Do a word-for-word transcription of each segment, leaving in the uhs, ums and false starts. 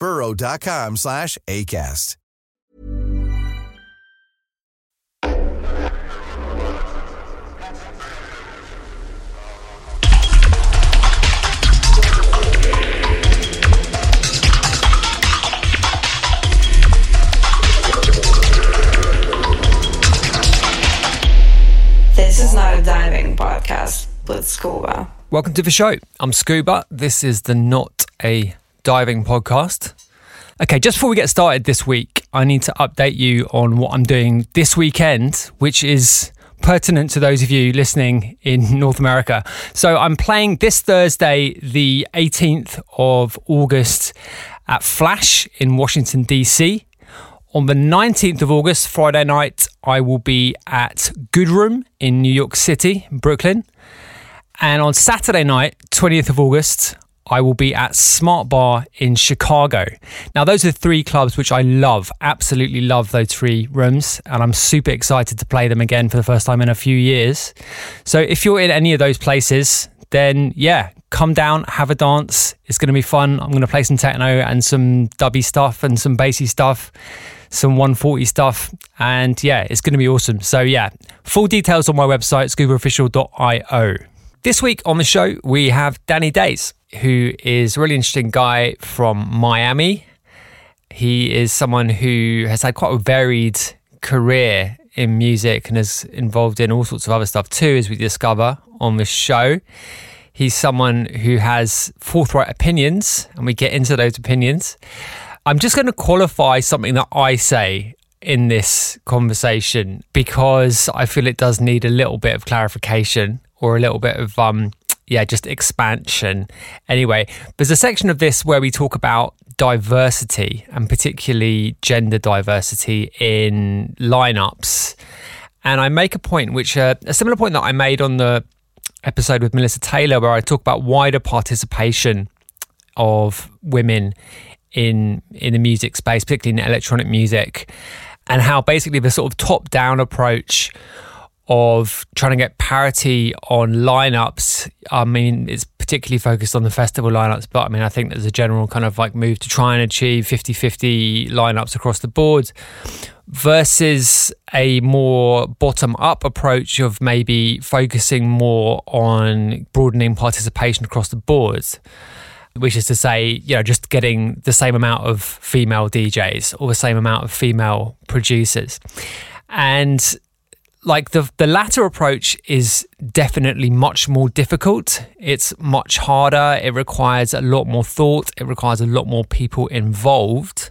burrow.com slash ACAST. This is not a diving podcast with Scuba. Welcome to the show. I'm Scuba. This is the Not a Diving podcast. Okay, just before we get started this week, I need to update you on what I'm doing this weekend, which is pertinent to those of you listening in North America. So I'm playing this Thursday, the eighteenth of August at Flash in Washington, D C. On the nineteenth of August, Friday night, I will be at Goodroom in New York City, Brooklyn. And on Saturday night, twentieth of August, I will be at Smart Bar in Chicago. Now, those are three clubs which I love, absolutely love those three rooms, and I'm super excited to play them again for the first time in a few years. So if you're in any of those places, then yeah, come down, have a dance. It's going to be fun. I'm going to play some techno and some dubby stuff and some bassy stuff, some one forty stuff, and yeah, it's going to be awesome. So yeah, full details on my website, scuba official dot io. This week on the show, we have Danny Daze, who is a really interesting guy from Miami. He is someone who has had quite a varied career in music and is involved in all sorts of other stuff too, as we discover on the show. He's someone who has forthright opinions, and we get into those opinions. I'm just going to qualify something that I say in this conversation because I feel it does need a little bit of clarification or a little bit of... um. Yeah, just expansion. Anyway, there's a section of this where we talk about diversity and particularly gender diversity in lineups. And I make a point, which uh, a similar point that I made on the episode with Melissa Taylor, where I talk about wider participation of women in in the music space, particularly in electronic music, and how basically the sort of top-down approach of trying to get parity on lineups. I mean, it's particularly focused on the festival lineups, but I mean, I think there's a general kind of like move to try and achieve fifty-fifty lineups across the board versus a more bottom-up approach of maybe focusing more on broadening participation across the board, which is to say, you know, just getting the same amount of female D Js or the same amount of female producers. And Like the the latter approach is definitely much more difficult. It's much harder. It requires a lot more thought. It requires a lot more people involved.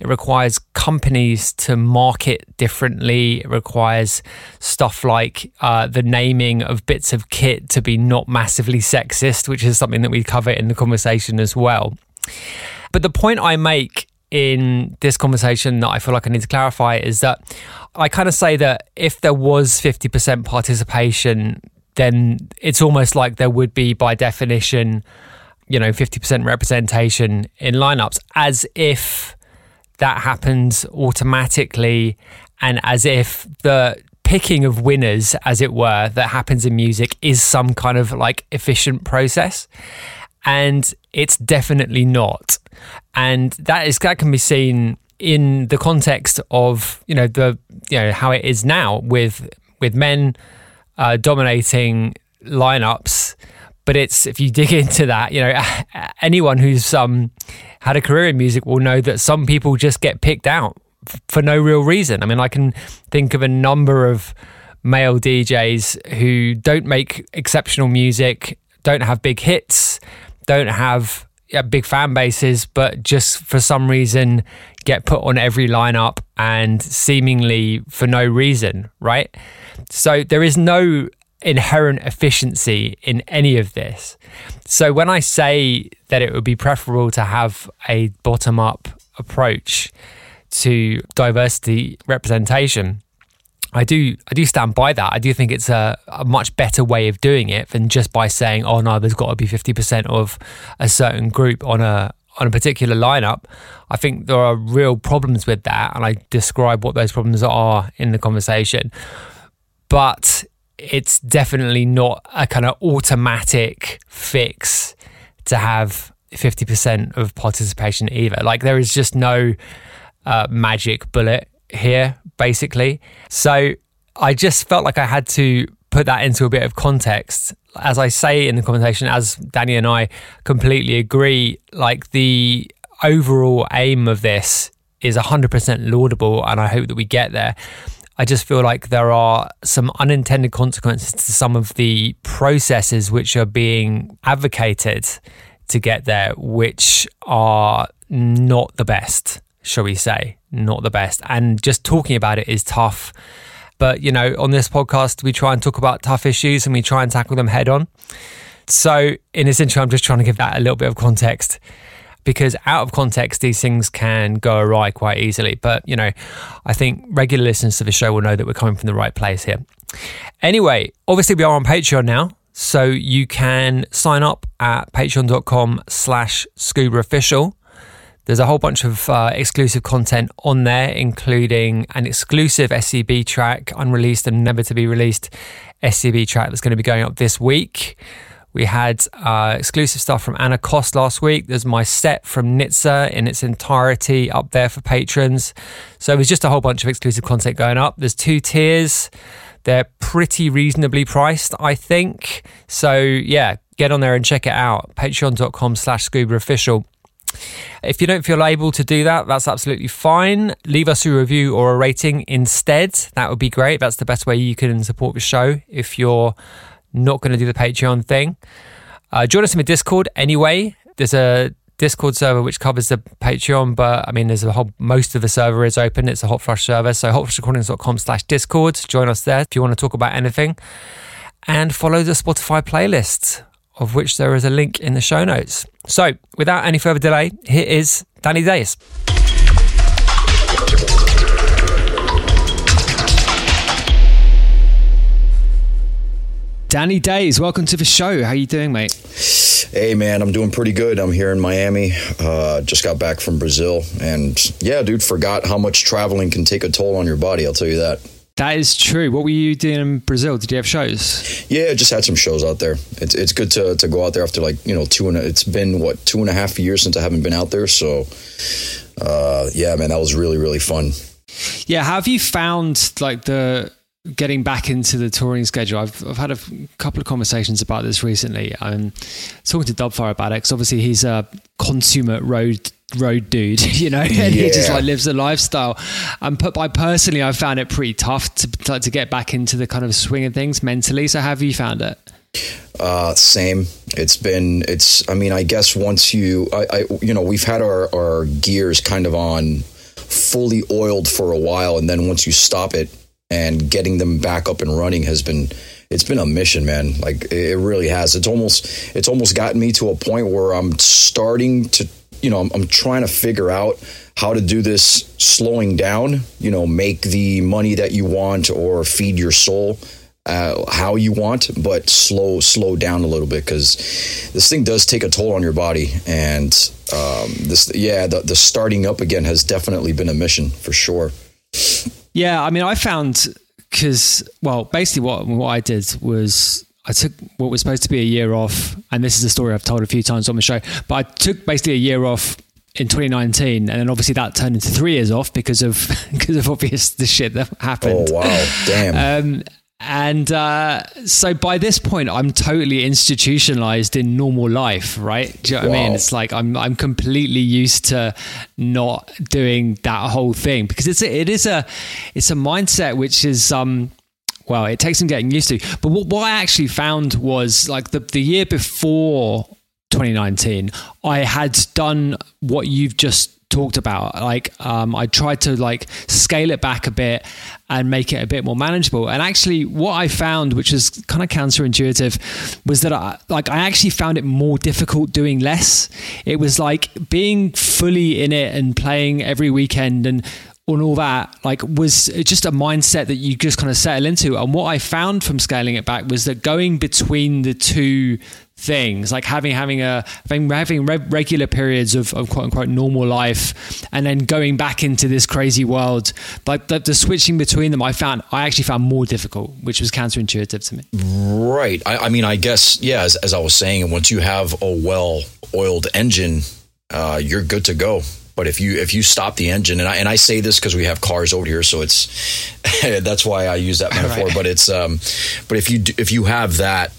It requires companies to market differently. It requires stuff like uh, the naming of bits of kit to be not massively sexist, which is something that we cover in the conversation as well. But the point I make in this conversation that I feel like I need to clarify is that I kind of say that if there was fifty percent participation, then it's almost like there would be, by definition, you know, fifty percent representation in lineups, as if that happens automatically and as if the picking of winners, as it were, that happens in music is some kind of like efficient process. And it's definitely not. And that is that can be seen in the context of, you know, the you know how it is now with with men uh, dominating lineups. But it's, if you dig into that, you know, anyone who's um, had a career in music will know that some people just get picked out f- for no real reason. I mean, I can think of a number of male D Js who don't make exceptional music, don't have big hits, don't have yeah, big fan bases, but just for some reason get put on every lineup and seemingly for no reason, right? So there is no inherent efficiency in any of this. So when I say that it would be preferable to have a bottom-up approach to diversity representation, I do I do stand by that. I do think it's a, a much better way of doing it than just by saying, oh no, there's got to be fifty percent of a certain group on a on a particular lineup. I think there are real problems with that, and I describe what those problems are in the conversation. But it's definitely not a kind of automatic fix to have fifty percent of participation either. Like, there is just no uh, magic bullet here, basically. So I just felt like I had to put that into a bit of context. As I say in the conversation, as Danny and I completely agree, like, the overall aim of this is one hundred percent laudable, and I hope that we get there. I just feel like there are some unintended consequences to some of the processes which are being advocated to get there, which are not the best, shall we say, not the best. And just talking about it is tough. But, you know, on this podcast, we try and talk about tough issues and we try and tackle them head on. So in this intro, I'm just trying to give that a little bit of context, because out of context, these things can go awry quite easily. But, you know, I think regular listeners to the show will know that we're coming from the right place here. Anyway, obviously we are on Patreon now, so you can sign up at patreon.com slash scuba official. There's a whole bunch of uh, exclusive content on there, including an exclusive S C B track, unreleased and never to be released S C B track that's going to be going up this week. We had uh, exclusive stuff from Anna Kost last week. There's my set from Nitza in its entirety up there for patrons. So it was just a whole bunch of exclusive content going up. There's two tiers. They're pretty reasonably priced, I think. So yeah, get on there and check it out. Patreon.com slash Scuba Official. If you don't feel able to do that, that's absolutely fine. Leave us a review or a rating instead. That would be great. That's the best way you can support the show if you're not going to do the Patreon thing. Uh, join us in the Discord anyway. There's a Discord server which covers the Patreon, but I mean, there's a whole, most of the server is open. It's a Hot Flush server. So hotflushrecordings.com slash Discord. Join us there if you want to talk about anything. And follow the Spotify playlist, of which there is a link in the show notes. So without any further delay, here is Danny Daze. Danny Daze, welcome to the show. How are you doing, mate? Hey, man, I'm doing pretty good. I'm here in Miami. Uh, just got back from Brazil. And yeah, dude, forgot how much traveling can take a toll on your body. I'll tell you that. That is true. What were you doing in Brazil? Did you have shows? Yeah, just had some shows out there. It's it's good to, to go out there after like, you know, two and a, it's been, what, two and a half years since I haven't been out there. So, uh, yeah, man, that was really, really fun. Yeah. How have you found like the... getting back into the touring schedule? I've I've had a couple of conversations about this recently. I'm talking to Dubfire about it because obviously he's a consummate road road dude, you know, and yeah. he just like lives the lifestyle. And but I personally I found it pretty tough to like, to get back into the kind of swing of things mentally. So how have you found it? Uh, same. It's been. It's. I mean, I guess once you, I, I you know, we've had our our gears kind of on fully oiled for a while, and then once you stop it and getting them back up and running has been, it's been a mission, man. Like it really has. It's almost, it's almost gotten me to a point where I'm starting to, you know, I'm, I'm trying to figure out how to do this slowing down, you know, make the money that you want or feed your soul uh, how you want, but slow slow down a little bit, because this thing does take a toll on your body. And um, this, yeah, the, the starting up again has definitely been a mission for sure. Yeah, I mean, I found because, well, basically what what I did was I took what was supposed to be a year off, and this is a story I've told a few times on the show, but I took basically a year off in twenty nineteen, and then obviously that turned into three years off because of because of obvious the shit that happened. Oh wow, damn. Um, and uh, so by this point, I'm totally institutionalized in normal life, right? Do you know what wow. I mean? It's like I'm I'm completely used to not doing that whole thing, because it's a, it is a it's a mindset which is um. Well, it takes some getting used to. But what, what I actually found was, like, the, the year before twenty nineteen, I had done what you've just talked about. Like, um, I tried to, like, scale it back a bit and make it a bit more manageable. And actually what I found, which is kind of counterintuitive, was that I, like, I actually found it more difficult doing less. It was like being fully in it and playing every weekend and on all that, like, was just a mindset that you just kind of settle into. And what I found from scaling it back was that going between the two things, like having having a having, having re- regular periods of, of quote unquote normal life, and then going back into this crazy world, like the, the switching between them, I found I actually found more difficult, which was counterintuitive to me. Right. I, I mean, I guess yeah. As, as I was saying, once you have a well-oiled engine, uh, you're good to go. But if you if you stop the engine, and I and I say this because we have cars over here, so it's that's why I use that metaphor. Right. But it's um, but if you do, if you have that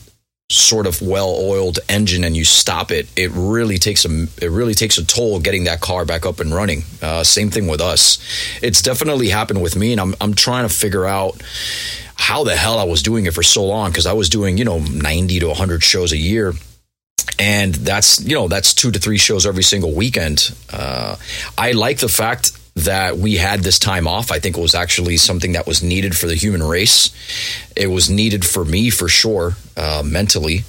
sort of well-oiled engine and you stop it, it really takes a it really takes a toll getting that car back up and running. Uh, same thing with us. It's definitely happened with me, and I'm I'm trying to figure out how the hell I was doing it for so long, because I was doing you know ninety to one hundred shows a year. And that's, you know, that's two to three shows every single weekend. Uh, I like the fact that we had this time off. I think it was actually something that was needed for the human race. It was needed for me for sure, uh, mentally.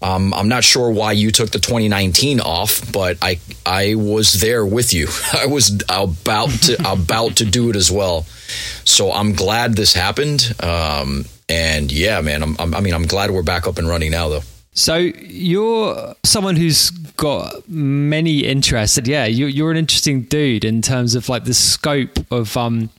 Um, I'm not sure why you took the twenty nineteen off, but I I was there with you. I was about to about to do it as well. So I'm glad this happened. Um, and yeah, man, I'm, I'm, I mean, I'm glad we're back up and running now, though. So you're someone who's got many interests, and yeah, you're, you're an interesting dude in terms of like the scope of um,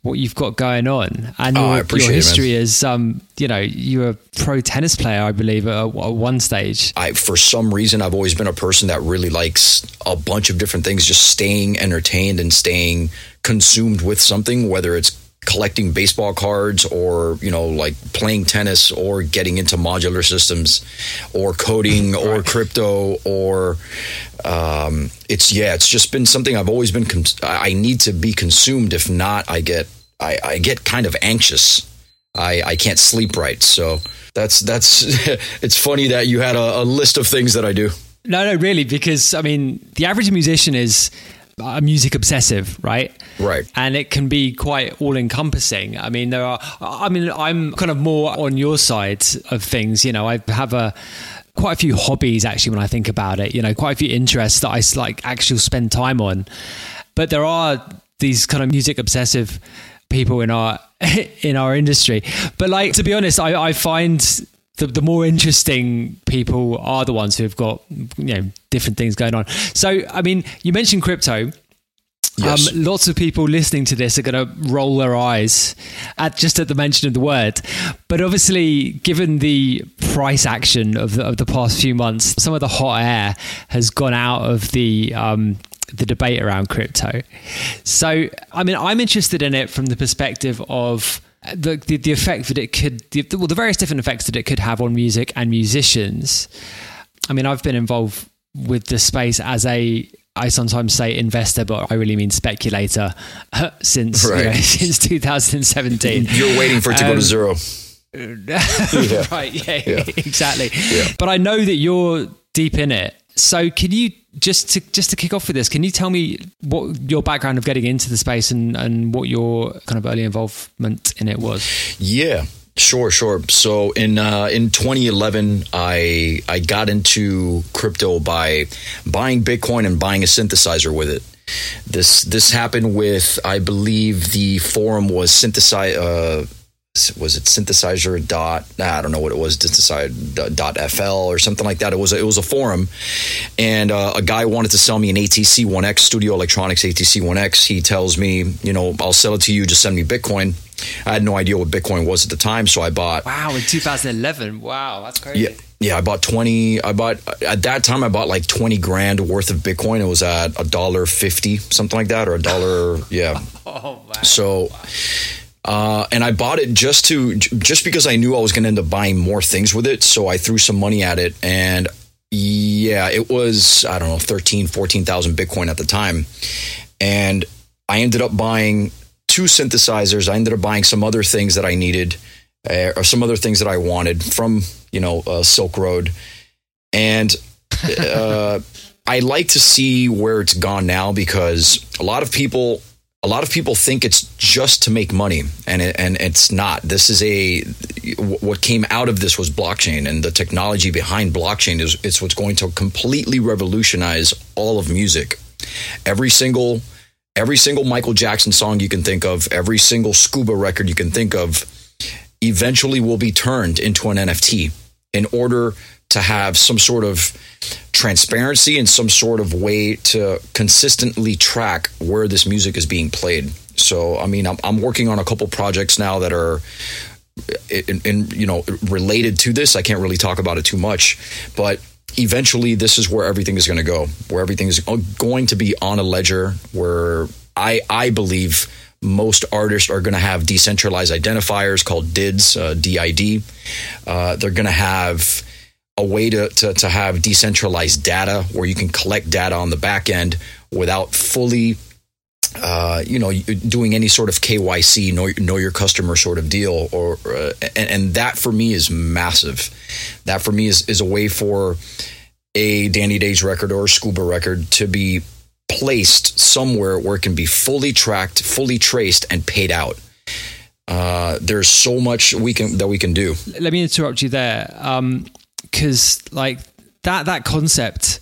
what you've got going on. And oh, your, I appreciate your history it, man. Is, um, you know, you're a pro tennis player, I believe, at, at one stage. I, for some reason, I've always been a person that really likes a bunch of different things, just staying entertained and staying consumed with something, whether it's collecting baseball cards or, you know, like playing tennis or getting into modular systems or coding right. or crypto or um, it's, yeah, it's just been something I've always been, cons- I need to be consumed. If not, I get, I, I get kind of anxious. I, I can't sleep right. So that's, that's, it's funny that you had a, a list of things that I do. No, no, really, because I mean, the average musician is a music obsessive, right? Right. And it can be quite all encompassing. I mean, there are, I mean, I'm kind of more on your side of things. You know, I have a, quite a few hobbies actually when I think about it, you know, quite a few interests that I like actually spend time on. But there are these kind of music obsessive people in our, in our industry. But like, to be honest, I, I find The, the more interesting people are the ones who have got, you know, different things going on. So, I mean, you mentioned crypto. Yes. Um, lots of people listening to this are going to roll their eyes at just at the mention of the word. But obviously, given the price action of the, of the past few months, some of the hot air has gone out of the um, the debate around crypto. So, I mean, I'm interested in it from the perspective of The, the the effect that it could, the, well, the various different effects that it could have on music and musicians. I mean, I've been involved with the space as a, I sometimes say investor, but I really mean speculator since right. you know, since two thousand seventeen. You're waiting for it to um, go to zero. yeah. Right, yeah, yeah. exactly. Yeah. But I know that you're deep in it. So can you, just to just to kick off with this, can you tell me what your background of getting into the space and, and what your kind of early involvement in it was? Yeah, sure, sure. So in uh, in twenty eleven, I I got into crypto by buying Bitcoin and buying a synthesizer with it. This this happened with, I believe the forum was synthesize. Uh, was it synthesizer dot I don't know what it was synthesizer dot fl or something like that. It was a, it was a forum, and uh, a guy wanted to sell me an A T C one X Studio Electronics A T C one X. He tells me, you know, I'll sell it to you. Just send me Bitcoin. I had no idea what Bitcoin was at the time, so I bought. Wow, in two thousand eleven. Wow, that's crazy. Yeah, yeah. I bought twenty. I bought at that time. I bought like twenty grand worth of Bitcoin. It was at a dollar fifty, something like that, or a dollar. Yeah. Oh wow. So. Wow. Uh, and I bought it just to, just because I knew I was going to end up buying more things with it. So I threw some money at it, and yeah, it was, I don't know, thirteen, fourteen thousand Bitcoin at the time. And I ended up buying two synthesizers. I ended up buying some other things that I needed, uh, or some other things that I wanted from, you know, uh, Silk Road. And, uh, I like to see where it's gone now, because a lot of people A lot of people think it's just to make money, and it, and it's not. This is a what came out of this was blockchain, and the technology behind blockchain is it's what's going to completely revolutionize all of music. Every single every single Michael Jackson song you can think of, every single Scuba record you can think of, eventually will be turned into an N F T in order to have some sort of transparency and some sort of way to consistently track where this music is being played. So, I mean, I'm, I'm working on a couple projects now that are in, in, you know, related to this. I can't really talk about it too much, but eventually this is where everything is going to go, where everything is going to be on a ledger, where I, I believe most artists are going to have decentralized identifiers called D I Ds, uh, D I D. Uh, they're going to have a way to, to, to have decentralized data where you can collect data on the back end without fully, uh, you know, doing any sort of K Y C, know, know your customer sort of deal. Or uh, and, and that for me is massive. That for me is, is a way for a Danny Daze record or a Scuba record to be placed somewhere where it can be fully tracked, fully traced, and paid out. Uh, there's so much we can that we can do. Let me interrupt you there. Um, Because like that, that concept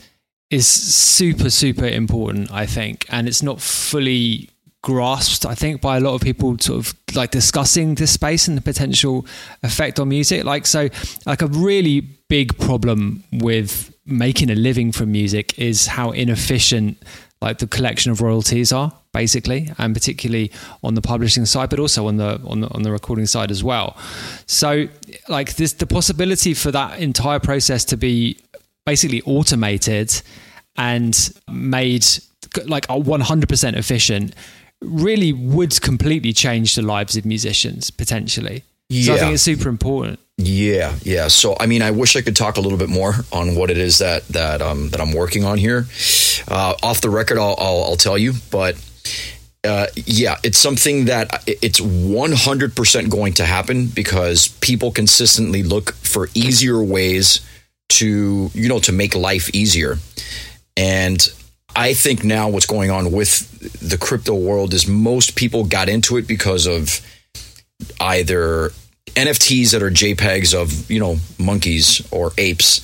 is super, super important, I think. And it's not fully grasped, I think, by a lot of people sort of like discussing this space and the potential effect on music. Like, so like a really big problem with making a living from music is how inefficient like the collection of royalties are, basically, and particularly on the publishing side, but also on the, on the, on the recording side as well. So like this, the possibility for that entire process to be basically automated and made like one hundred percent efficient really would completely change the lives of musicians potentially. Yeah. So I think it's super important. Yeah. Yeah. So, I mean, I wish I could talk a little bit more on what it is that, that, um, that I'm working on here, uh, off the record. I'll, I'll, I'll tell you, but, uh, yeah, it's something that it's one hundred percent going to happen, because people consistently look for easier ways to, you know, to make life easier. And I think now what's going on with the crypto world is most people got into it because of either N F Ts that are JPEGs of, you know, monkeys or apes,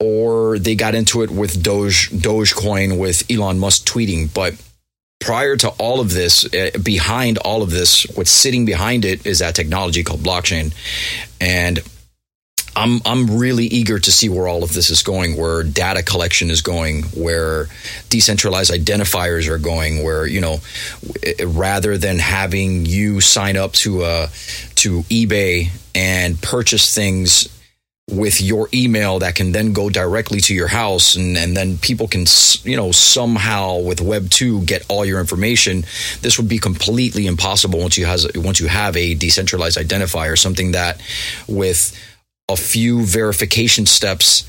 or they got into it with Doge, Dogecoin with Elon Musk tweeting. But prior to all of this, uh, behind all of this, what's sitting behind it is that technology called blockchain. And I'm I'm really eager to see where all of this is going, where data collection is going, where decentralized identifiers are going, where, you know, rather than having you sign up to uh to eBay and purchase things with your email that can then go directly to your house, and, and then people can, you know, somehow with Web two get all your information. This would be completely impossible once you has once you have a decentralized identifier, something that with a few verification steps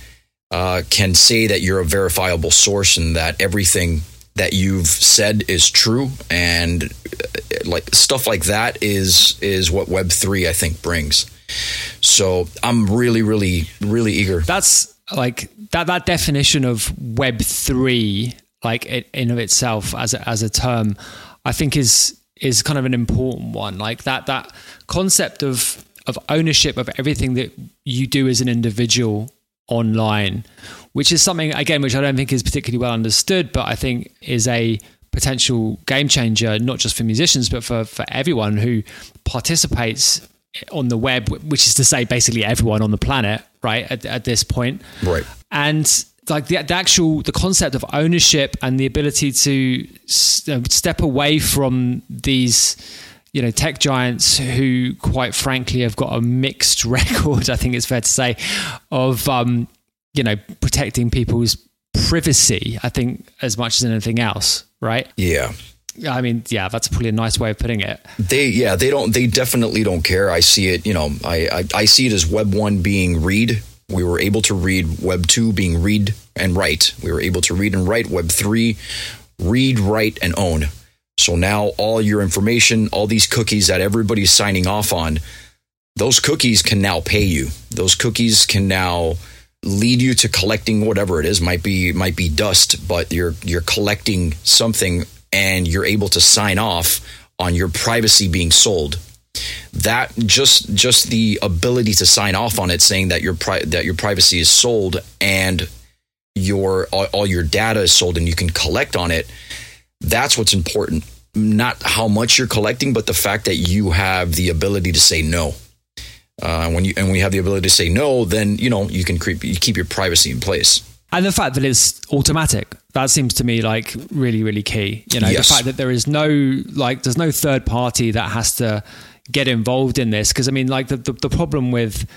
uh, can say that you're a verifiable source and that everything that you've said is true. And like stuff like that is is what Web three, I think, brings. So I'm really, really, really eager. That's like that that definition of Web three, like in and of itself as a, as a term, I think is is kind of an important one. Like that that concept of of ownership of everything that you do as an individual online, which is something, again, which I don't think is particularly well understood, but I think is a potential game changer, not just for musicians, but for, for everyone who participates on the web, which is to say basically everyone on the planet, right, at, at this point. Right. And like the, the actual, the concept of ownership and the ability to st- step away from these, you know, tech giants who quite frankly have got a mixed record, I think it's fair to say, of, um, you know, protecting people's privacy, I think, as much as anything else, right? Yeah. I mean, yeah, that's probably a nice way of putting it. They, yeah, they don't, they definitely don't care. I see it, you know, I, I, I see it as Web one being read. We were able to read. Web two being read and write. We were able to read and write. Web three, read, write, and own. So now all your information, all these cookies that everybody's signing off on, those cookies can now pay you. Those cookies can now lead you to collecting whatever it is. Might be, might be dust, but you're, you're collecting something. And you're able to sign off on your privacy being sold. That just just the ability to sign off on it, saying that your pri- that your privacy is sold and your all, all your data is sold, and you can collect on it. That's what's important, not how much you're collecting, but the fact that you have the ability to say no. Uh, when you and we have the ability to say no, then you know you can creep, you keep your privacy in place. And the fact that it's automatic, that seems to me like really, really key. You know, yes. The fact that there is no, like, there's no third party that has to get involved in this. Because I mean, like the, the, the problem with,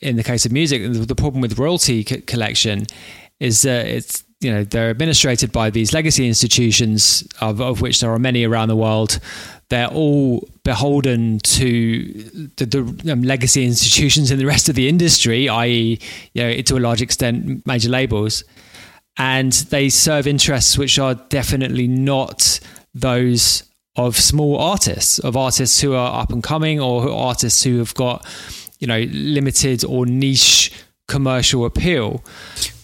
in the case of music, the, the problem with royalty co- collection is that it's, you know, they're administrated by these legacy institutions of, of which there are many around the world. They're all beholden to the, the um, legacy institutions in the rest of the industry, that is, you know, to a large extent, major labels, and they serve interests which are definitely not those of small artists, of artists who are up and coming, or artists who have got, you know, limited or niche commercial appeal.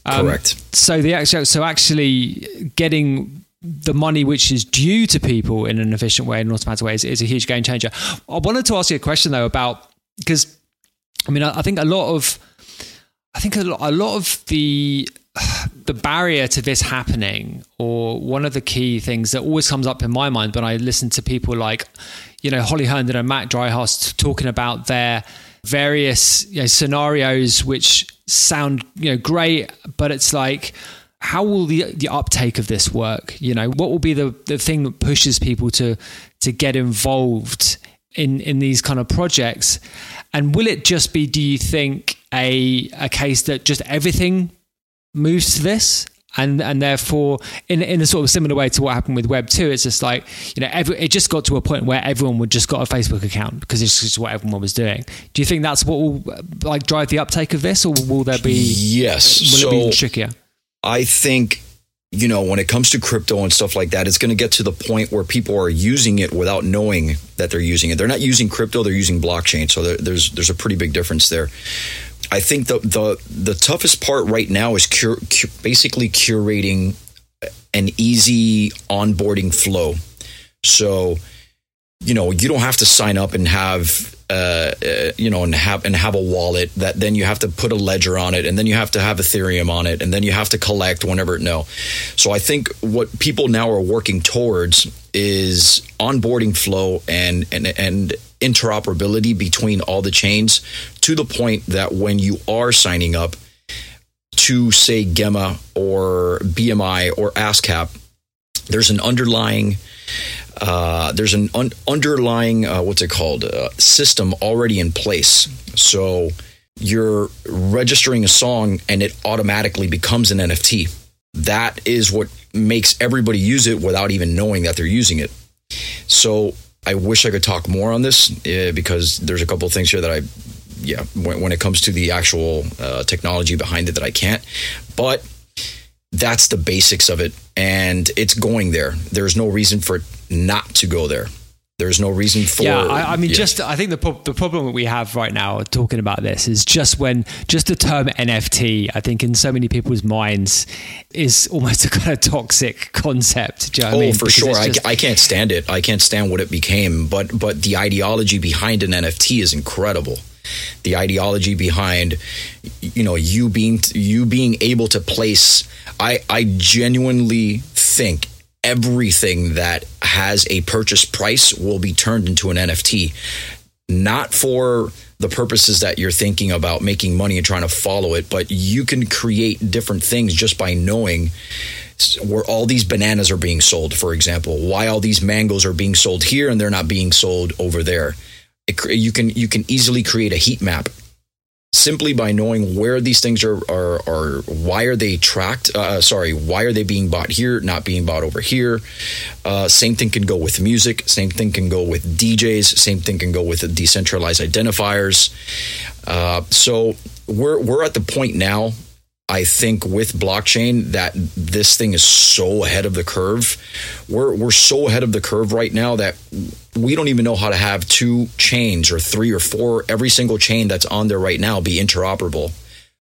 Um, Correct. So the actual, so actually getting the money which is due to people in an efficient way, in an automatic way, is, is a huge game changer. I wanted to ask you a question though about, because I mean, I, I think a lot of, I think a lot, a lot of the, the barrier to this happening, or one of the key things that always comes up in my mind when I listen to people like, you know, Holly Herndon and Matt Dryhurst talking about their various, you know, scenarios which sound, you know, great, but it's like, how will the the uptake of this work? You know, what will be the, the thing that pushes people to to get involved in, in these kind of projects? And will it just be, do you think, a a case that just everything moves to this? And and therefore, in in a sort of similar way to what happened with Web two, it's just like, you know, every, it just got to a point where everyone would just got a Facebook account because it's just what everyone was doing. Do you think that's what will like drive the uptake of this, or will there be? Yes, will so it be trickier? I think, you know, when it comes to crypto and stuff like that, it's going to get to the point where people are using it without knowing that they're using it. They're not using crypto; they're using blockchain. So there, there's there's a pretty big difference there. I think the, the the toughest part right now is cur- cu- basically curating an easy onboarding flow. So, you know, you don't have to sign up and have, uh, uh, you know, and have and have a wallet that then you have to put a ledger on it, and then you have to have Ethereum on it, and then you have to collect whenever. No. So I think what people now are working towards is onboarding flow and and and. interoperability between all the chains, to the point that when you are signing up to, say, GEMA or B M I or ASCAP, there's an underlying uh, there's an un- underlying uh, what's it called uh, system already in place. So you're registering a song and it automatically becomes an N F T. That is what makes everybody use it without even knowing that they're using it. So I wish I could talk more on this uh, because there's a couple of things here that I, yeah, when, when it comes to the actual uh, technology behind it that I can't, but that's the basics of it. And it's going there. There's no reason for it not to go there. There's no reason for... Yeah, I, I mean, yeah. just, I think the pro- the problem that we have right now talking about this is just when, just the term N F T, I think in so many people's minds is almost a kind of toxic concept. Do you know what oh, I mean? for because sure. Just, I, I can't stand it. I can't stand what it became, but, but the ideology behind an N F T is incredible. The ideology behind, you know, you being, you being able to place, I, I genuinely think everything that has a purchase price will be turned into an N F T. not for the purposes that you're thinking about making money and trying to follow it, but you can create different things just by knowing where all these bananas are being sold, for example, why all these mangoes are being sold here and they're not being sold over there. It, you can you can easily create a heat map simply by knowing where these things are, are, are why are they tracked? Uh, sorry, why are they being bought here, not being bought over here? Uh, same thing can go with music. Same thing can go with D Js. Same thing can go with decentralized identifiers. Uh, so we're we're at the point now, I think, with blockchain that this thing is so ahead of the curve. We're we're so ahead of the curve right now that we don't even know how to have two chains or three or four, every single chain that's on there right now be interoperable.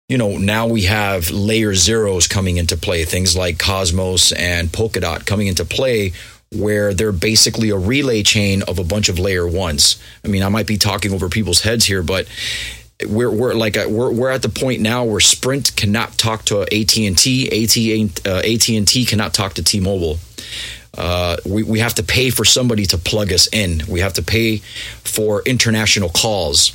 You know, now we have layer zeros coming into play, things like Cosmos and Polkadot coming into play where they're basically a relay chain of a bunch of layer ones. I mean, I might be talking over people's heads here, but We're we're like a, we're we're at the point now where Sprint cannot talk to A T and T, A T and T cannot talk to T-Mobile. Uh, we we have to pay for somebody to plug us in. We have to pay for international calls.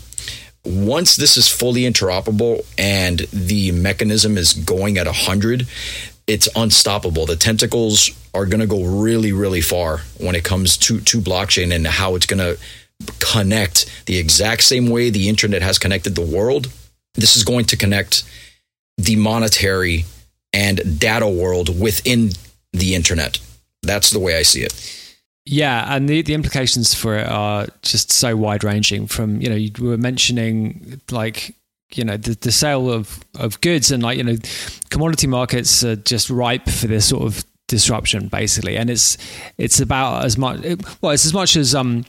Once this is fully interoperable and the mechanism is going at a hundred, it's unstoppable. The tentacles are going to go really really far when it comes to to blockchain and how it's going to connect the exact same way the internet has connected the world. This is going to connect the monetary and data world within the internet. That's the way I see it. Yeah, and the, the implications for it are just so wide ranging. From, you know, you were mentioning like, you know, the, the sale of, of goods and like, you know, commodity markets are just ripe for this sort of disruption basically. And it's it's about as much, well, it's as much as, um,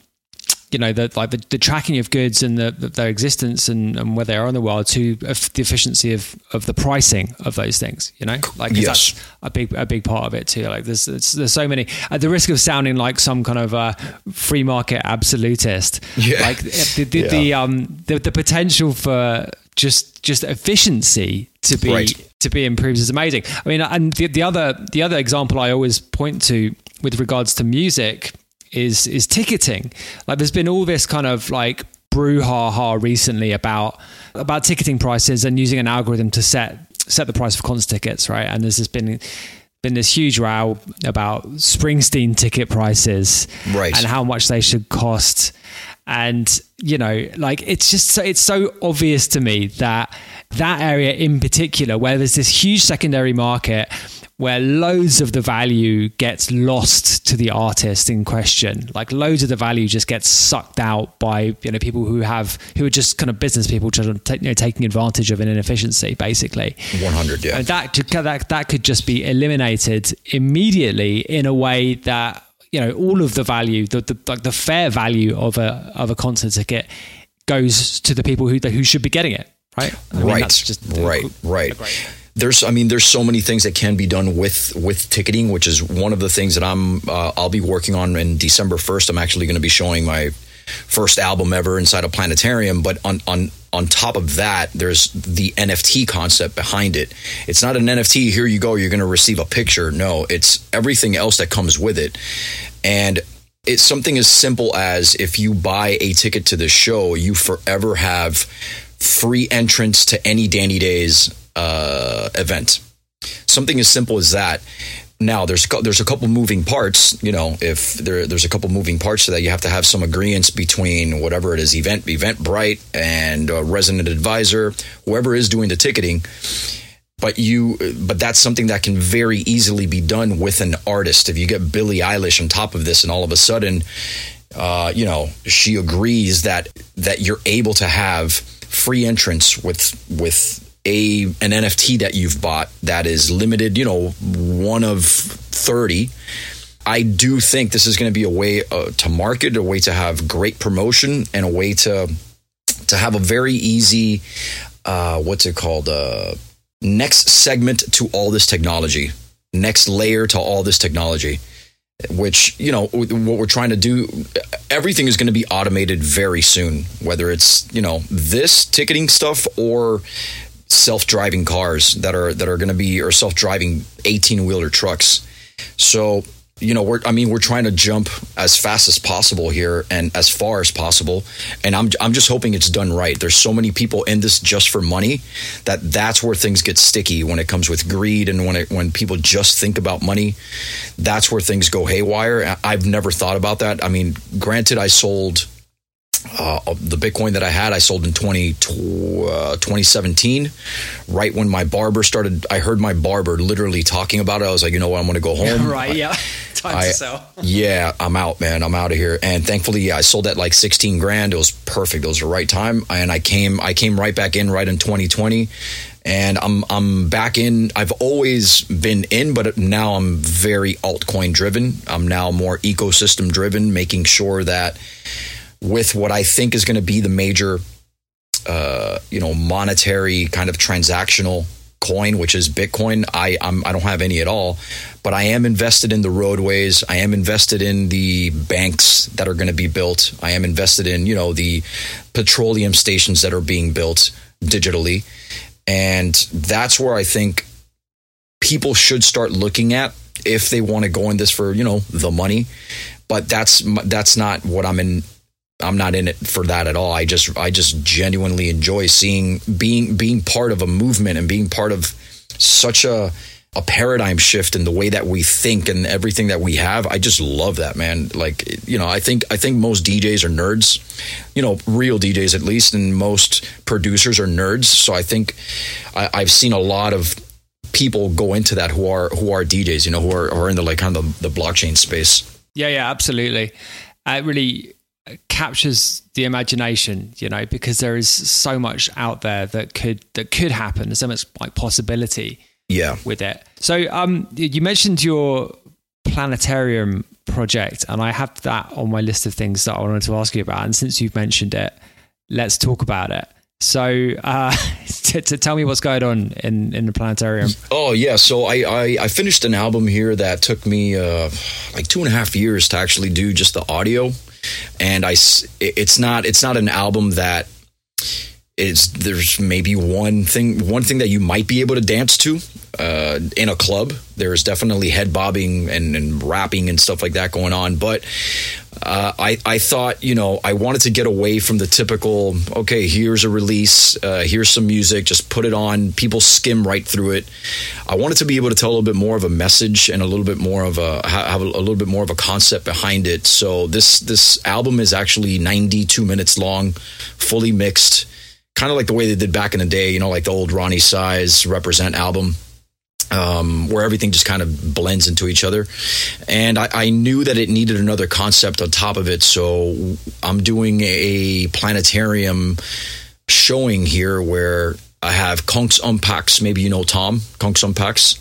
you know, the, like the, the tracking of goods and the, the, their existence and, and where they are in the world to the efficiency of, of the pricing of those things, you know, like yes. That's a big, a big part of it too. Like there's, there's so many, at the risk of sounding like some kind of a free market absolutist, yeah. like the, the, yeah. the, um, the, the potential for just, just efficiency to be, right. to be improved is amazing. I mean, and the, the other, the other example I always point to with regards to music is is ticketing. Like there's been all this kind of like brouhaha recently about about ticketing prices and using an algorithm to set set the price of concert tickets, right? And there's been been this huge row about Springsteen ticket prices, right, and how much they should cost. And you know, like it's just so, it's so obvious to me that that area in particular, where there's this huge secondary market where loads of the value gets lost to the artist in question, like loads of the value just gets sucked out by, you know, people who have, who are just kind of business people, just, you know, taking advantage of an inefficiency, basically. one hundred, yeah. And that, that, that could just be eliminated immediately in a way that, you know, all of the value, the, the like the fair value of a of a concert ticket goes to the people who who should be getting it, right? I mean, right, that's just, right, uh, right, right. There's, I mean, there's so many things that can be done with, with ticketing, which is one of the things that I'm, uh, I'll be working on in December first. I'm actually going to be showing my first album ever inside a planetarium. But on, on, on top of that, there's the N F T concept behind it. It's not an N F T. Here you go. You're going to receive a picture. No, it's everything else that comes with it. And it's something as simple as if you buy a ticket to the show, you forever have free entrance to any Danny Daze Uh, event. Something as simple as that. Now there's there's a couple moving parts. You know, if there there's a couple moving parts to that, you have to have some agreements between whatever it is, event Eventbrite and uh, Resident Advisor, whoever is doing the ticketing. But you, but that's something that can very easily be done with an artist. If you get Billie Eilish on top of this, and all of a sudden, uh, you know, she agrees that that you're able to have free entrance with with. A an N F T that you've bought that is limited, you know, one of thirty. I do think this is going to be a way uh, to market, a way to have great promotion, and a way to to have a very easy, uh, what's it called, uh, next segment to all this technology, next layer to all this technology, which, you know, what we're trying to do, everything is going to be automated very soon, whether it's, you know, this ticketing stuff or self-driving cars that are that are going to be, or self-driving eighteen-wheeler trucks. So you know, we're, I mean, we're trying to jump as fast as possible here and as far as possible. And I'm, I'm just hoping it's done right. There's so many people in this just for money that that's where things get sticky when it comes with greed. And when it, when people just think about money, that's where things go haywire. I've never thought about that. I mean, granted, I sold uh, the Bitcoin that I had, I sold in twenty seventeen, right when my barber started. I heard my barber literally talking about it. I was like, you know what? I'm going to go home. Right. I, yeah. Time I, to sell. Yeah. I'm out, man. I'm out of here. And thankfully, yeah, I sold at like sixteen grand. It was perfect. It was the right time. And I came, I came right back in right in twenty twenty, and I'm, I'm back in. I've always been in, but now I'm very altcoin driven. I'm now more ecosystem driven, making sure that with what I think is going to be the major, uh, you know, monetary kind of transactional coin, which is Bitcoin. I I'm, I don't have any at all, but I am invested in the roadways. I am invested in the banks that are going to be built. I am invested in, you know, the petroleum stations that are being built digitally. And that's where I think people should start looking at if they want to go in this for, you know, the money. But that's that's not what I'm in. I'm not in it for that at all. I just, I just genuinely enjoy seeing being, being part of a movement and being part of such a, a paradigm shift in the way that we think and everything that we have. I just love that, man. Like, you know, I think, I think most D Js are nerds, you know, real D Js at least, and most producers are nerds. So I think I, I've seen a lot of people go into that who are, who are D Js, you know, who are, who are in the, like, kind of the, the blockchain space. Yeah, yeah, absolutely. I really, captures the imagination, you know, because there is so much out there that could that could happen. There's so much like possibility, yeah, with it. So, um, you mentioned your planetarium project, and I have that on my list of things that I wanted to ask you about. And since you've mentioned it, let's talk about it. So, uh, to, to tell me what's going on in in the planetarium. Oh yeah, so I I, I finished an album here that took me uh, like two and a half years to actually do just the audio. And I, it's not, it's not an album that is, there's maybe one thing, one thing that you might be able to dance to, uh, in a club. There's definitely head bobbing and, and rapping and stuff like that going on. But, uh, I, I thought, you know, I wanted to get away from the typical, okay, here's a release, uh, here's some music, just put it on, people skim right through it. I wanted to be able to tell a little bit more of a message and a little bit more of a, have a little bit more of a concept behind it. So this, this album is actually ninety-two minutes long, fully mixed, kind of like the way they did back in the day, you know, like the old Ronnie Size Represent album. Um, where everything just kind of blends into each other. And I, I knew that it needed another concept on top of it. So I'm doing a planetarium showing here where I have Konx-om-Pax. Maybe you know Tom, Konx-om-Pax.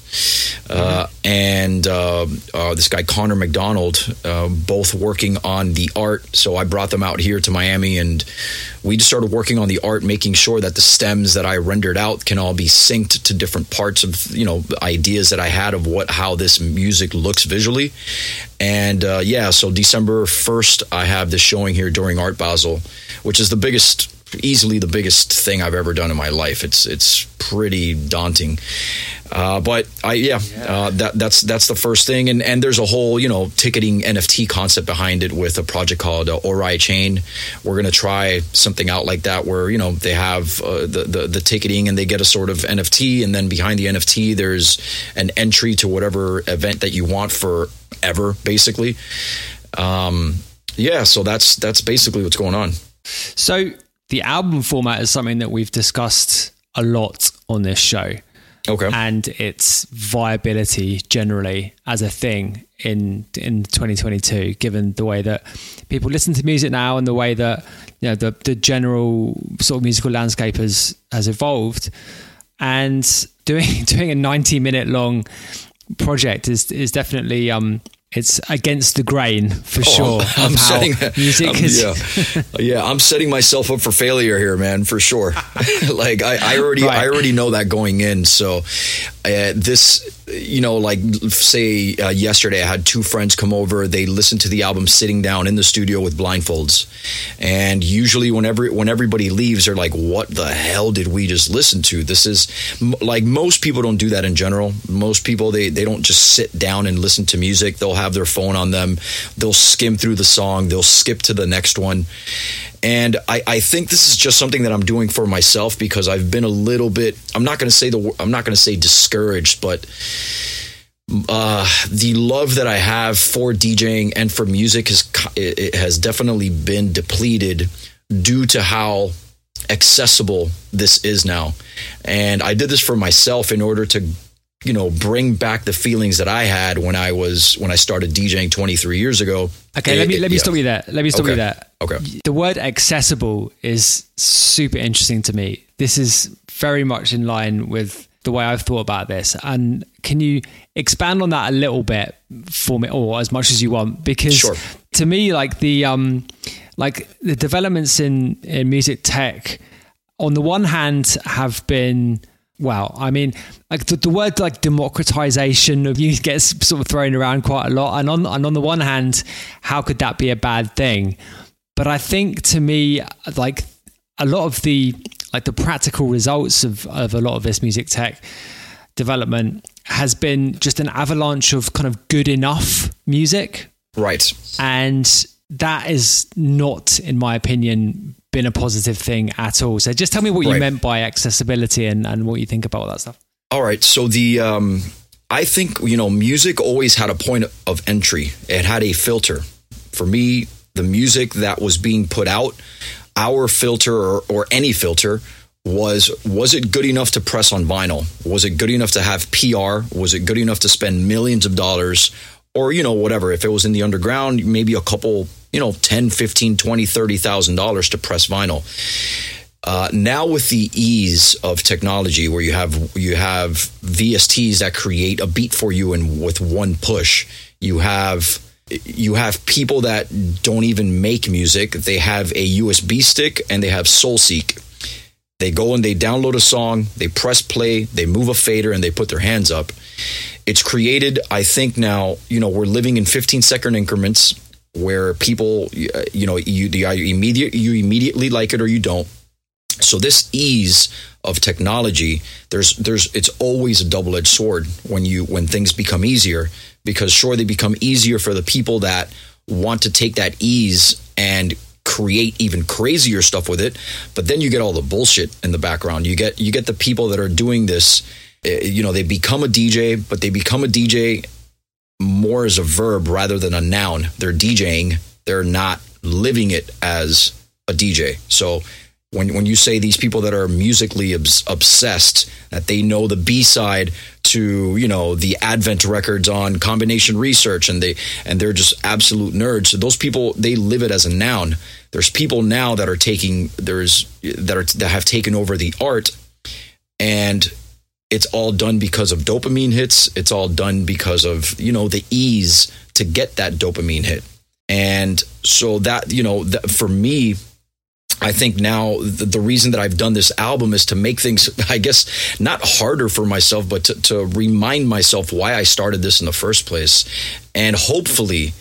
Mm-hmm. Uh, and uh, uh, this guy, Connor McDonald, uh, both working on the art. So I brought them out here to Miami, and we just started working on the art, making sure that the stems that I rendered out can all be synced to different parts of, you know, ideas that I had of what how this music looks visually. And uh, yeah, so December first, I have this showing here during Art Basel, which is the biggest... easily the biggest thing I've ever done in my life. It's it's pretty daunting, uh, but I yeah, yeah. Uh, that that's that's the first thing. And and there's a whole, you know, ticketing N F T concept behind it with a project called uh, Ori Chain. We're gonna try something out like that where, you know, they have uh, the, the the ticketing and they get a sort of N F T, and then behind the N F T there's an entry to whatever event that you want forever, basically. Um, yeah, so that's that's basically what's going on. So. The album format is something that we've discussed a lot on this show. Okay. And its viability generally as a thing in in twenty twenty-two, given the way that people listen to music now and the way that, you know, the, the general sort of musical landscape has, has evolved. And doing doing a ninety minute long project is is definitely um it's against the grain for oh, sure. I'm, I'm setting music I'm, is- yeah. yeah, I'm setting myself up for failure here, man, for sure. Like I, I already, right. I already know that going in. So uh, this you know, like say uh, yesterday I had two friends come over. They listened to the album sitting down in the studio with blindfolds. And usually whenever when everybody leaves, they're like, what the hell did we just listen to? This is m- like most people don't do that in general. Most people, they, they don't just sit down and listen to music. They'll have their phone on them. They'll skim through the song. They'll skip to the next one. And I, I think this is just something that I'm doing for myself because I've been a little bit, I'm not going to say the, I'm not going to say discouraged, but uh, the love that I have for DJing and for music has, it has definitely been depleted due to how accessible this is now. And I did this for myself in order to, you know, bring back the feelings that I had when I was, when I started DJing twenty-three years ago. Okay, it, let me let me yeah. stop you there. Let me stop okay. you there. Okay. The word accessible is super interesting to me. This is very much in line with the way I've thought about this. And can you expand on that a little bit for me, or as much as you want? Because sure. to me, like the um, like the developments in, in music tech, on the one hand, have been. Wow, I mean, like the, the word like democratization of music gets sort of thrown around quite a lot, and on and on the one hand, how could that be a bad thing? But I think to me, like a lot of the like the practical results of, of a lot of this music tech development has been just an avalanche of kind of good enough music, right? And that is not, in my opinion, been a positive thing at all. So just tell me what you right. meant by accessibility and, and what you think about all that stuff. All right. So the, um, I think, you know, music always had a point of entry. It had a filter. For me, the music that was being put out, our filter or, or any filter was, was it good enough to press on vinyl? Was it good enough to have P R? Was it good enough to spend millions of dollars? Or, you know, whatever, if it was in the underground, maybe a couple, you know, ten, fifteen, twenty, thirty thousand dollars to press vinyl. Uh, now with the ease of technology where you have you have V S Ts that create a beat for you and with one push, you have you have people that don't even make music. They have a U S B stick and they have Soulseek. They go and they download a song, they press play, they move a fader, and they put their hands up. It's created, I think now, you know, we're living in fifteen second increments where people, you know, you, you, immediate, you immediately like it or you don't. So this ease of technology, there's, there's, it's always a double-edged sword when you, when things become easier, because sure, they become easier for the people that want to take that ease and create even crazier stuff with it. But then you get all the bullshit in the background. You get, you get the people that are doing this, you know, they become a D J, but they become a D J more as a verb rather than a noun. They're DJing. They're not living it as a D J. So when when you say these people that are musically obs- obsessed, that they know the B-side to, you know, the Advent records on combination research, and they and they're just absolute nerds. So those people, they live it as a noun. There's people now that are taking there's that are that have taken over the art, and it's all done because of dopamine hits. It's all done because of, you know, the ease to get that dopamine hit. And so that, you know, that for me, I think now the, the reason that I've done this album is to make things, I guess, not harder for myself, but to, to remind myself why I started this in the first place. And hopefully,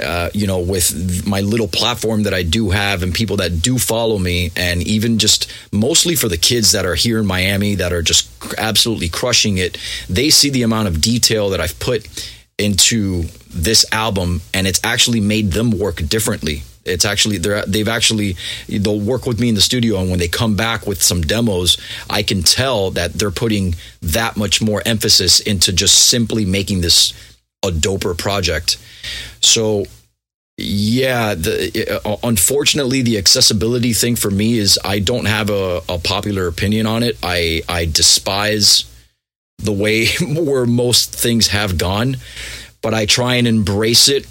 uh, you know, with my little platform that I do have and people that do follow me, and even just mostly for the kids that are here in Miami that are just absolutely crushing it, they see the amount of detail that I've put into this album, and it's actually made them work differently. It's actually, they're, they've actually, they'll work with me in the studio, and when they come back with some demos, I can tell that they're putting that much more emphasis into just simply making this a doper project. So yeah, the, uh, unfortunately, the accessibility thing for me is I don't have a, a popular opinion on it. I, I despise the way where most things have gone, but I try and embrace it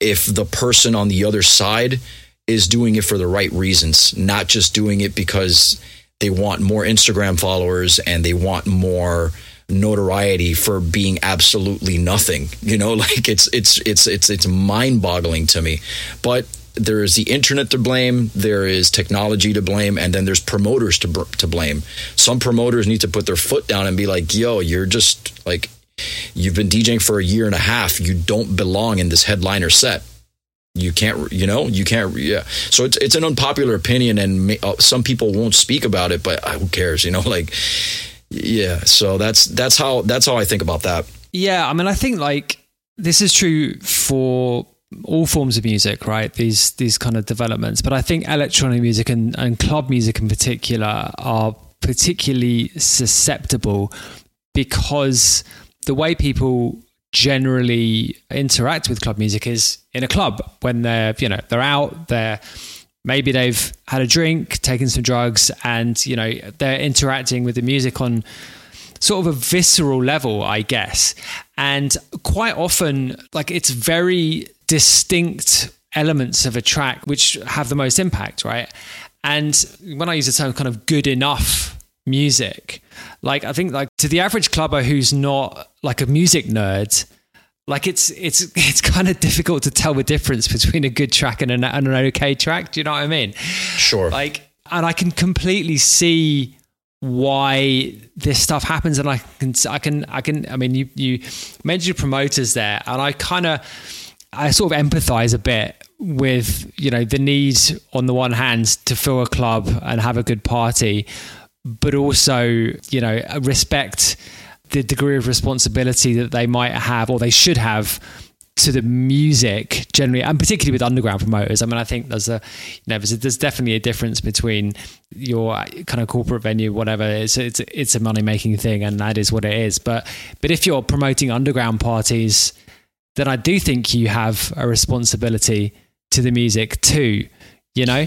if the person on the other side is doing it for the right reasons, not just doing it because they want more Instagram followers and they want more notoriety for being absolutely nothing. You know, like it's it's it's it's it's mind-boggling to me. But there is the internet to blame, there is technology to blame, and then there's promoters to to blame. Some promoters need to put their foot down and be like, yo, you're just like You've been DJing for a year and a half. You don't belong in this headliner set. You can't, you know, you can't. Yeah. So it's it's an unpopular opinion, and some people won't speak about it. But who cares? You know, like, yeah. So that's that's how that's how I think about that. Yeah, I mean, I think like this is true for all forms of music, right? These these kind of developments, but I think electronic music and, and club music in particular are particularly susceptible because the way people generally interact with club music is in a club when they're, you know, they're out, they're maybe they've had a drink, taken some drugs, and, you know, they're interacting with the music on sort of a visceral level, I guess. And quite often, like, it's very distinct elements of a track which have the most impact, right? And when I use the term kind of good enough music, like, I think like to the average clubber who's not like a music nerd, like it's it's it's kind of difficult to tell the difference between a good track and an, and an okay track. Do you know what I mean? Sure. Like, and I can completely see why this stuff happens, and I can I can I can I mean you you mentioned promoters there, and I kind of I sort of empathize a bit with, you know, the need on the one hand to fill a club and have a good party, but also, you know, respect the degree of responsibility that they might have or they should have to the music generally, and particularly with underground promoters. I mean, I think there's a, you know, there's, a, there's definitely a difference between your kind of corporate venue, whatever. It's it's it's a money making thing, and that is what it is. But but if you're promoting underground parties, then I do think you have a responsibility to the music too, you know?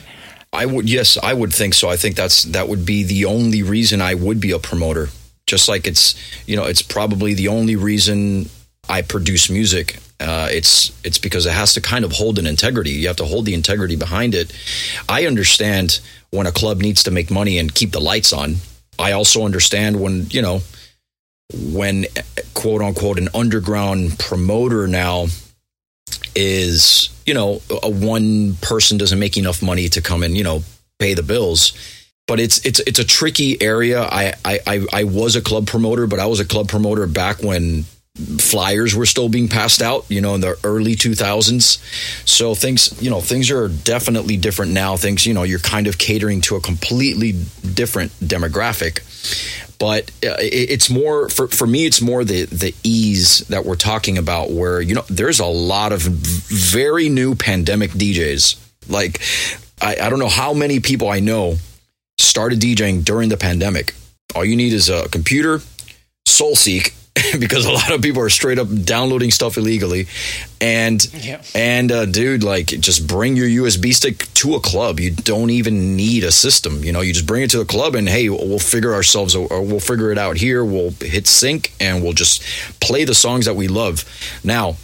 I would, yes, I would think so. I think that's, that would be the only reason I would be a promoter. Just like it's, you know, it's probably the only reason I produce music. Uh, it's, it's because it has to kind of hold an integrity. You have to hold the integrity behind it. I understand when a club needs to make money and keep the lights on. I also understand when, you know, when quote unquote an underground promoter now is, you know, a one person doesn't make enough money to come and, you know, pay the bills. But it's it's it's a tricky area. I I I was a club promoter, but I was a club promoter back when flyers were still being passed out, you know, in the early two thousands. So things, you know, things are definitely different now. Things, you know, you're kind of catering to a completely different demographic. But it's more for, for me, it's more the, the ease that we're talking about where, you know, there's a lot of very new pandemic D Js. Like, I, I don't know how many people I know started DJing during the pandemic. All you need is a computer, Soulseek, because a lot of people are straight up downloading stuff illegally. And, yeah. and uh, dude, like, just bring your U S B stick to a club. You don't even need a system. You know, you just bring it to the club and, hey, we'll figure ourselves, or we'll figure it out here. We'll hit sync and we'll just play the songs that we love. Now,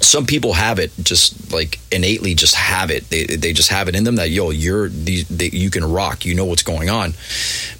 some people have it just like innately just have it. They they just have it in them that, yo, you're the, the, you can rock, you know what's going on.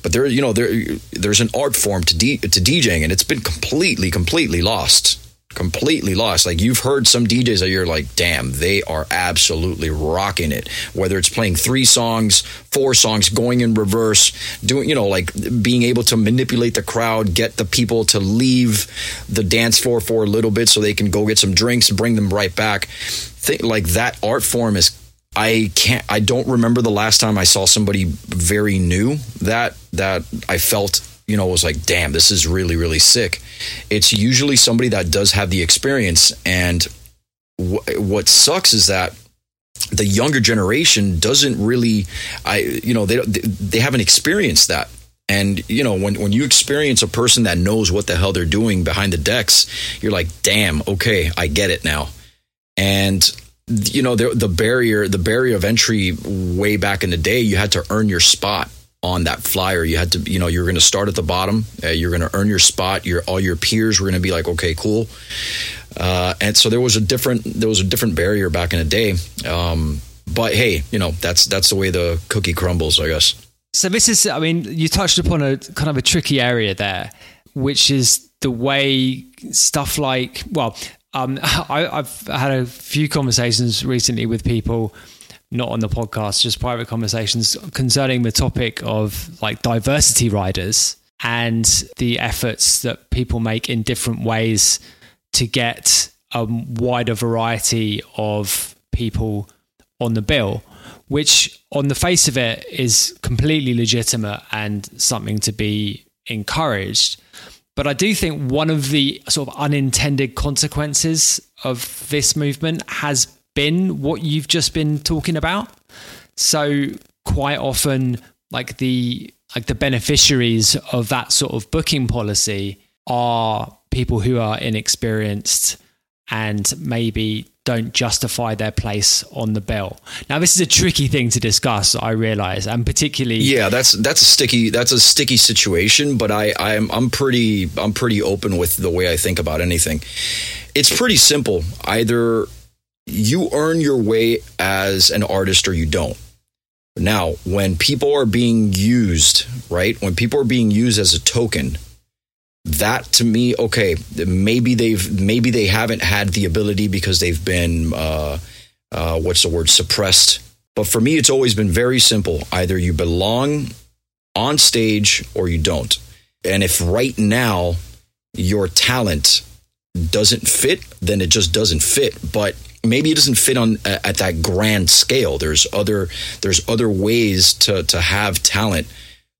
But there, you know, there there's an art form to de- to DJing, and it's been completely, completely lost, completely lost. Like, you've heard some D Js that you're like, damn, they are absolutely rocking it. Whether it's playing three songs, four songs, going in reverse, doing, you know, like being able to manipulate the crowd, get the people to leave the dance floor for a little bit so they can go get some drinks, bring them right back. Think like that art form is, I can't, I don't remember the last time I saw somebody very new that, that I felt, you know, was like, damn, this is really, really sick. It's usually somebody that does have the experience. And w- what sucks is that the younger generation doesn't really, I, you know, they they haven't experienced that. And, you know, when, when you experience a person that knows what the hell they're doing behind the decks, you're like, damn, okay, I get it now. And, you know, the, the barrier, the barrier of entry way back in the day, you had to earn your spot on that flyer. You had to, you know, you're going to start at the bottom. Uh, you're going to earn your spot. Your all your peers were going to be like, okay, cool. Uh, and so there was a different, there was a different barrier back in the day. Um, but hey, you know, that's that's the way the cookie crumbles, I guess. So this is, I mean, you touched upon a kind of a tricky area there, which is the way stuff like, well, um, I, I've had a few conversations recently with people, not on the podcast, just private conversations concerning the topic of like diversity riders, and the efforts that people make in different ways to get a wider variety of people on the bill, which on the face of it is completely legitimate and something to be encouraged. But I do think one of the sort of unintended consequences of this movement has been what you've just been talking about. So quite often, like the like the beneficiaries of that sort of booking policy are people who are inexperienced and maybe don't justify their place on the bill. Now, this is a tricky thing to discuss, I realize, and particularly yeah, that's that's a sticky that's a sticky situation. But I I'm I'm pretty I'm pretty open with the way I think about anything. It's pretty simple. Either you earn your way as an artist or you don't. Now, when people are being used, right? When people are being used as a token. That to me, okay, maybe they've maybe they haven't had the ability because they've been uh, uh, what's the word suppressed. But for me, it's always been very simple: either you belong on stage or you don't. And if right now your talent doesn't fit, then it just doesn't fit. But maybe it doesn't fit on at that grand scale. There's other there's other ways to to have talent.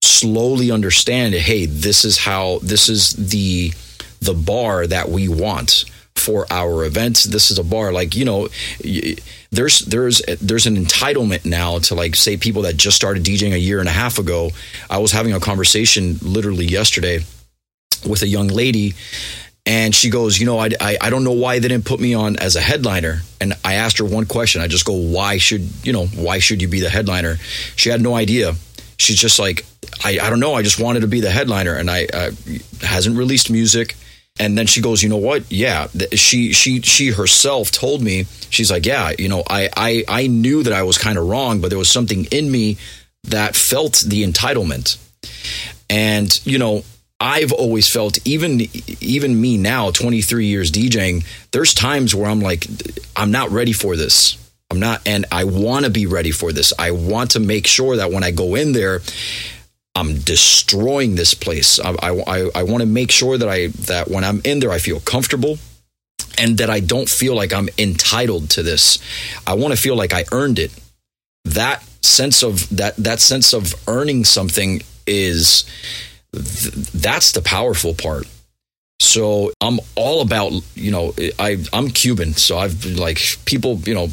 Slowly understand, hey, this is how this is the the bar that we want for our events. This is a bar like, you know, there's there's there's an entitlement now to, like, say people that just started DJing a year and a half ago. I was having a conversation literally yesterday with a young lady, and she goes, you know, I, I I don't know why they didn't put me on as a headliner. And I asked her one question. I just go, why should you know why should you be the headliner? She had no idea. She's just like, I, I don't know. I just wanted to be the headliner, and I, I hasn't released music. And then she goes, you know what? Yeah, she she she herself told me, she's like, yeah, you know, I I, I knew that I was kind of wrong, but there was something in me that felt the entitlement. And, you know, I've always felt, even even me now, twenty-three years DJing, there's times where I'm like, I'm not ready for this. I'm not, and I want to be ready for this. I want to make sure that when I go in there, I'm destroying this place. I, I, I want to make sure that I that when I'm in there, I feel comfortable and that I don't feel like I'm entitled to this. I want to feel like I earned it. That sense of that that sense of earning something is that's the powerful part. So I'm all about, you know, I, I'm Cuban. So I've been like people, you know,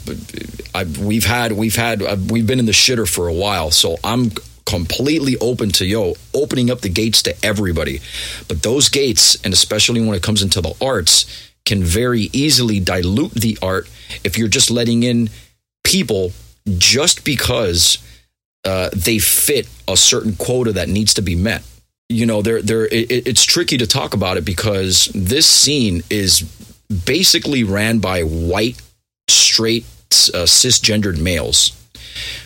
I, we've had we've had we've been in the shitter for a while. So I'm completely open to, yo, opening up the gates to everybody. But those gates, and especially when it comes into the arts, can very easily dilute the art if you're just letting in people just because uh, they fit a certain quota that needs to be met. You know, there, there. It, it's tricky to talk about it because this scene is basically ran by white, straight, uh, cisgendered males.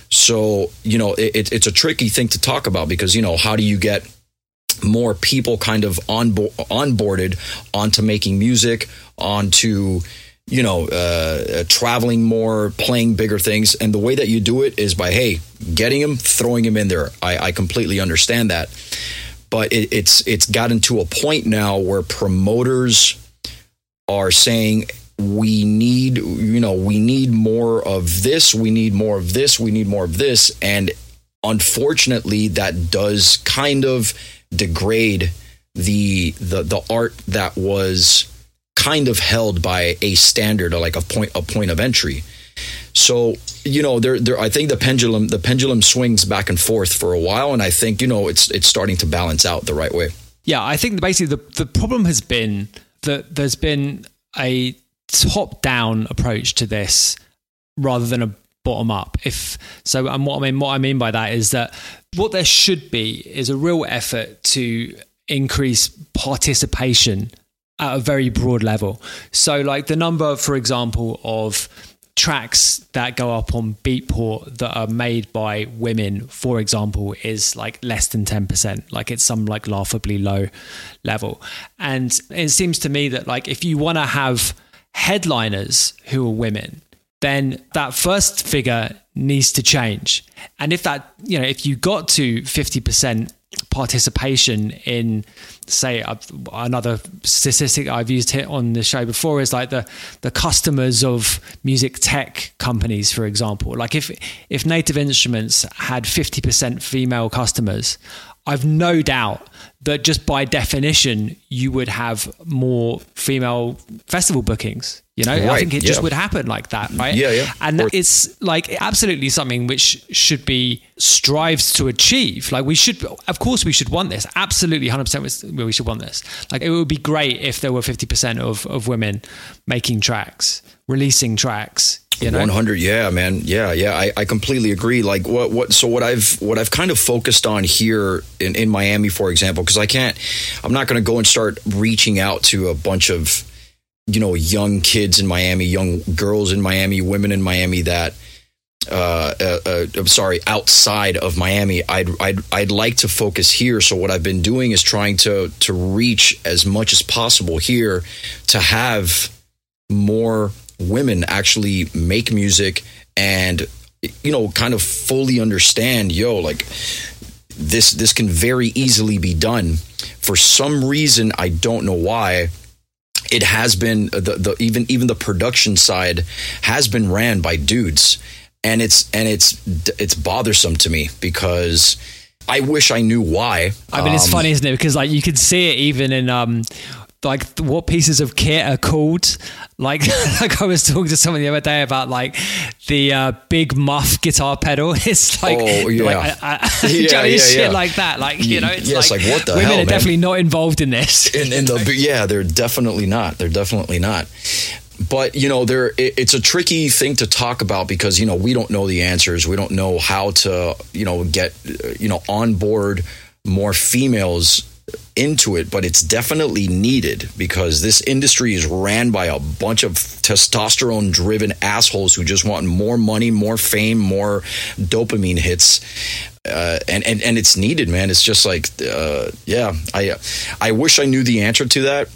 So, you know, it, it's a tricky thing to talk about because, you know, how do you get more people kind of on onboarded onto making music, onto, you know, uh, traveling more, playing bigger things. And the way that you do it is by, hey, getting them, throwing them in there. I, I completely understand that. But it, it's it's gotten to a point now where promoters are saying we need you know we need more of this, we need more of this, we need more of this, and unfortunately that does kind of degrade the the the art that was kind of held by a standard or like a point a point of entry. So, you know, there, there. I think the pendulum, the pendulum swings back and forth for a while, and I think, you know, it's it's starting to balance out the right way. Yeah, I think basically the the problem has been that there's been a top-down approach to this rather than a bottom-up. If so, and what I mean, what I mean by that is that what there should be is a real effort to increase participation at a very broad level. So, like the number, for example, of tracks that go up on Beatport that are made by women, for example, is like less than ten percent. Like it's some like laughably low level. And it seems to me that like if you want to have headliners who are women, then that first figure needs to change. And if that, you know, if you got to fifty percent participation in, say, uh, another statistic I've used here on the show before is like the the customers of music tech companies, for example. Like if if Native Instruments had fifty percent female customers, I've no doubt that just by definition you would have more female festival bookings. You know, right. I think it yeah. just would happen like that, right? Yeah, yeah. And or- it's like absolutely something which should be strived to achieve. Like we should, of course, we should want this. Absolutely, one hundred percent we should want this. Like it would be great if there were fifty percent of, of women making tracks, releasing tracks. You know? one hundred yeah man yeah yeah I, I completely agree. Like what what so what I've what I've kind of focused on here in, in Miami, for example, because I can't I'm not going to go and start reaching out to a bunch of, you know, young kids in Miami, young girls in Miami, women in Miami that uh, uh, uh I'm sorry outside of Miami. I'd, I'd I'd like to focus here. So what I've been doing is trying to to reach as much as possible here to have more women actually make music and, you know, kind of fully understand, yo, like this this can very easily be done. For some reason, I don't know why, it has been the, the even even the production side has been ran by dudes, and it's and it's it's bothersome to me because I wish I knew why. I mean, um, it's funny, isn't it? Because like you can see it even in um like what pieces of kit are called. Like, like I was talking to someone the other day about like the uh, big muff guitar pedal. It's like, oh, yeah. like a, a, yeah, yeah, yeah. shit like that. Like, you know, it's, yeah, like, it's like what the women hell, are man? Definitely not involved in this. In, in the, yeah, they're definitely not. They're definitely not. But, you know, there it, it's a tricky thing to talk about because, you know, we don't know the answers. We don't know how to, you know, get, you know, on board more females into it, but it's definitely needed because this industry is ran by a bunch of testosterone driven assholes who just want more money, more fame, more dopamine hits. Uh, and, and, and it's needed, man. It's just like, uh, yeah, I, I wish I knew the answer to that.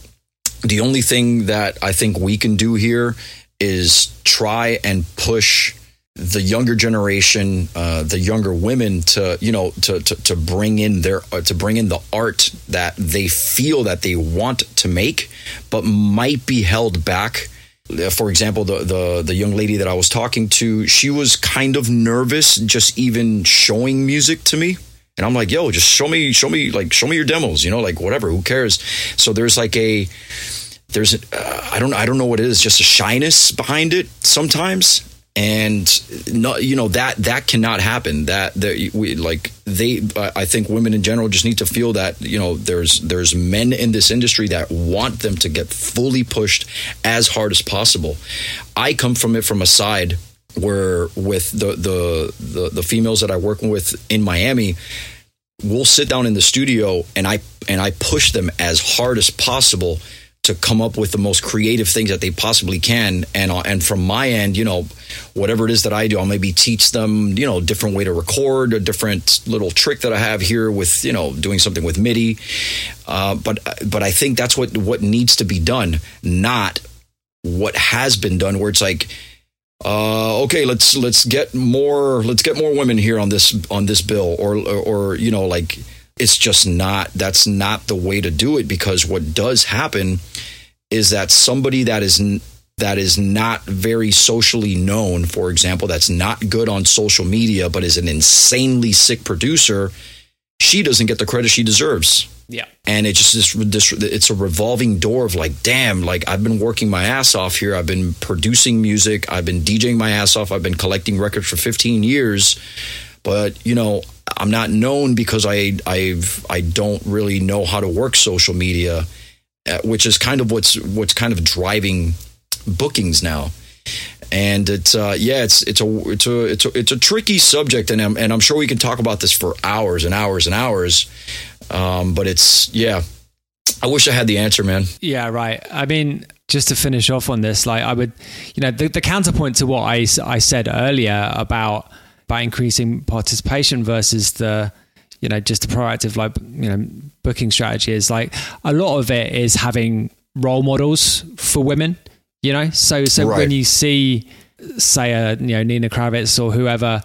The only thing that I think we can do here is try and push the younger generation, uh, the younger women to, you know, to, to, to bring in their, uh, to bring in the art that they feel that they want to make, but might be held back. For example, the, the, the young lady that I was talking to, she was kind of nervous just even showing music to me. And I'm like, yo, just show me, show me, like, show me your demos, you know, like whatever, who cares? So there's like a, there's, a, uh, I don't, I don't know what it is, just a shyness behind it sometimes. And no, you know, that that cannot happen. That that we like they. I think women in general just need to feel that, you know, there's there's men in this industry that want them to get fully pushed as hard as possible. I come from it from a side where with the the the, the females that I work with in Miami, we'll sit down in the studio and I and I push them as hard as possible to come up with the most creative things that they possibly can. And uh, and from my end, you know, whatever it is that I do, I'll maybe teach them, you know, different way to record, a different little trick that I have here with, you know, doing something with MIDI. Uh, but but I think that's what, what needs to be done, not what has been done, where it's like, uh, okay, let's let's get more let's get more women here on this on this bill, or or, or you know, like. It's just not, that's not the way to do it, because what does happen is that somebody that is that is not very socially known, for example, that's not good on social media, but is an insanely sick producer, she doesn't get the credit she deserves. Yeah. And it's just this, this, it's a revolving door of like, damn, like I've been working my ass off here. I've been producing music. I've been DJing my ass off. I've been collecting records for fifteen years. But, you know, I'm not known because I I've I don't really know how to work social media, which is kind of what's what's kind of driving bookings now, and it's uh, yeah it's it's a it's a it's a, it's a tricky subject, and I'm, and I'm sure we can talk about this for hours and hours and hours, um, but it's yeah, I wish I had the answer, man. Yeah, right. I mean, just to finish off on this, like I would, you know, the, the counterpoint to what I I said earlier about. By increasing participation versus the, you know, just the proactive, like, you know, booking strategy is like a lot of it is having role models for women, you know? So, so right. When you see, say, a, you know, Nina Kravitz or whoever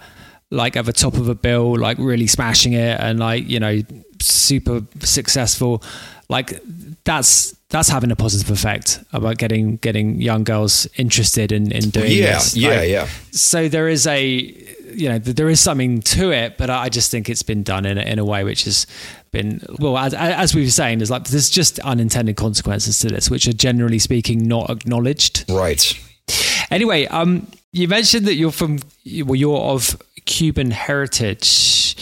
like at the top of a bill, like really smashing it and like, you know, super successful, like that's that's having a positive effect about getting getting young girls interested in, in doing yeah, this. Yeah, like, yeah, yeah. So there is a, you know, there is something to it, but I just think it's been done in a, in a way which has been, well, as, as we were saying, there's like, there's just unintended consequences to this, which are generally speaking not acknowledged. Right. Anyway, um, you mentioned that you're from, well, you're of Cuban heritage.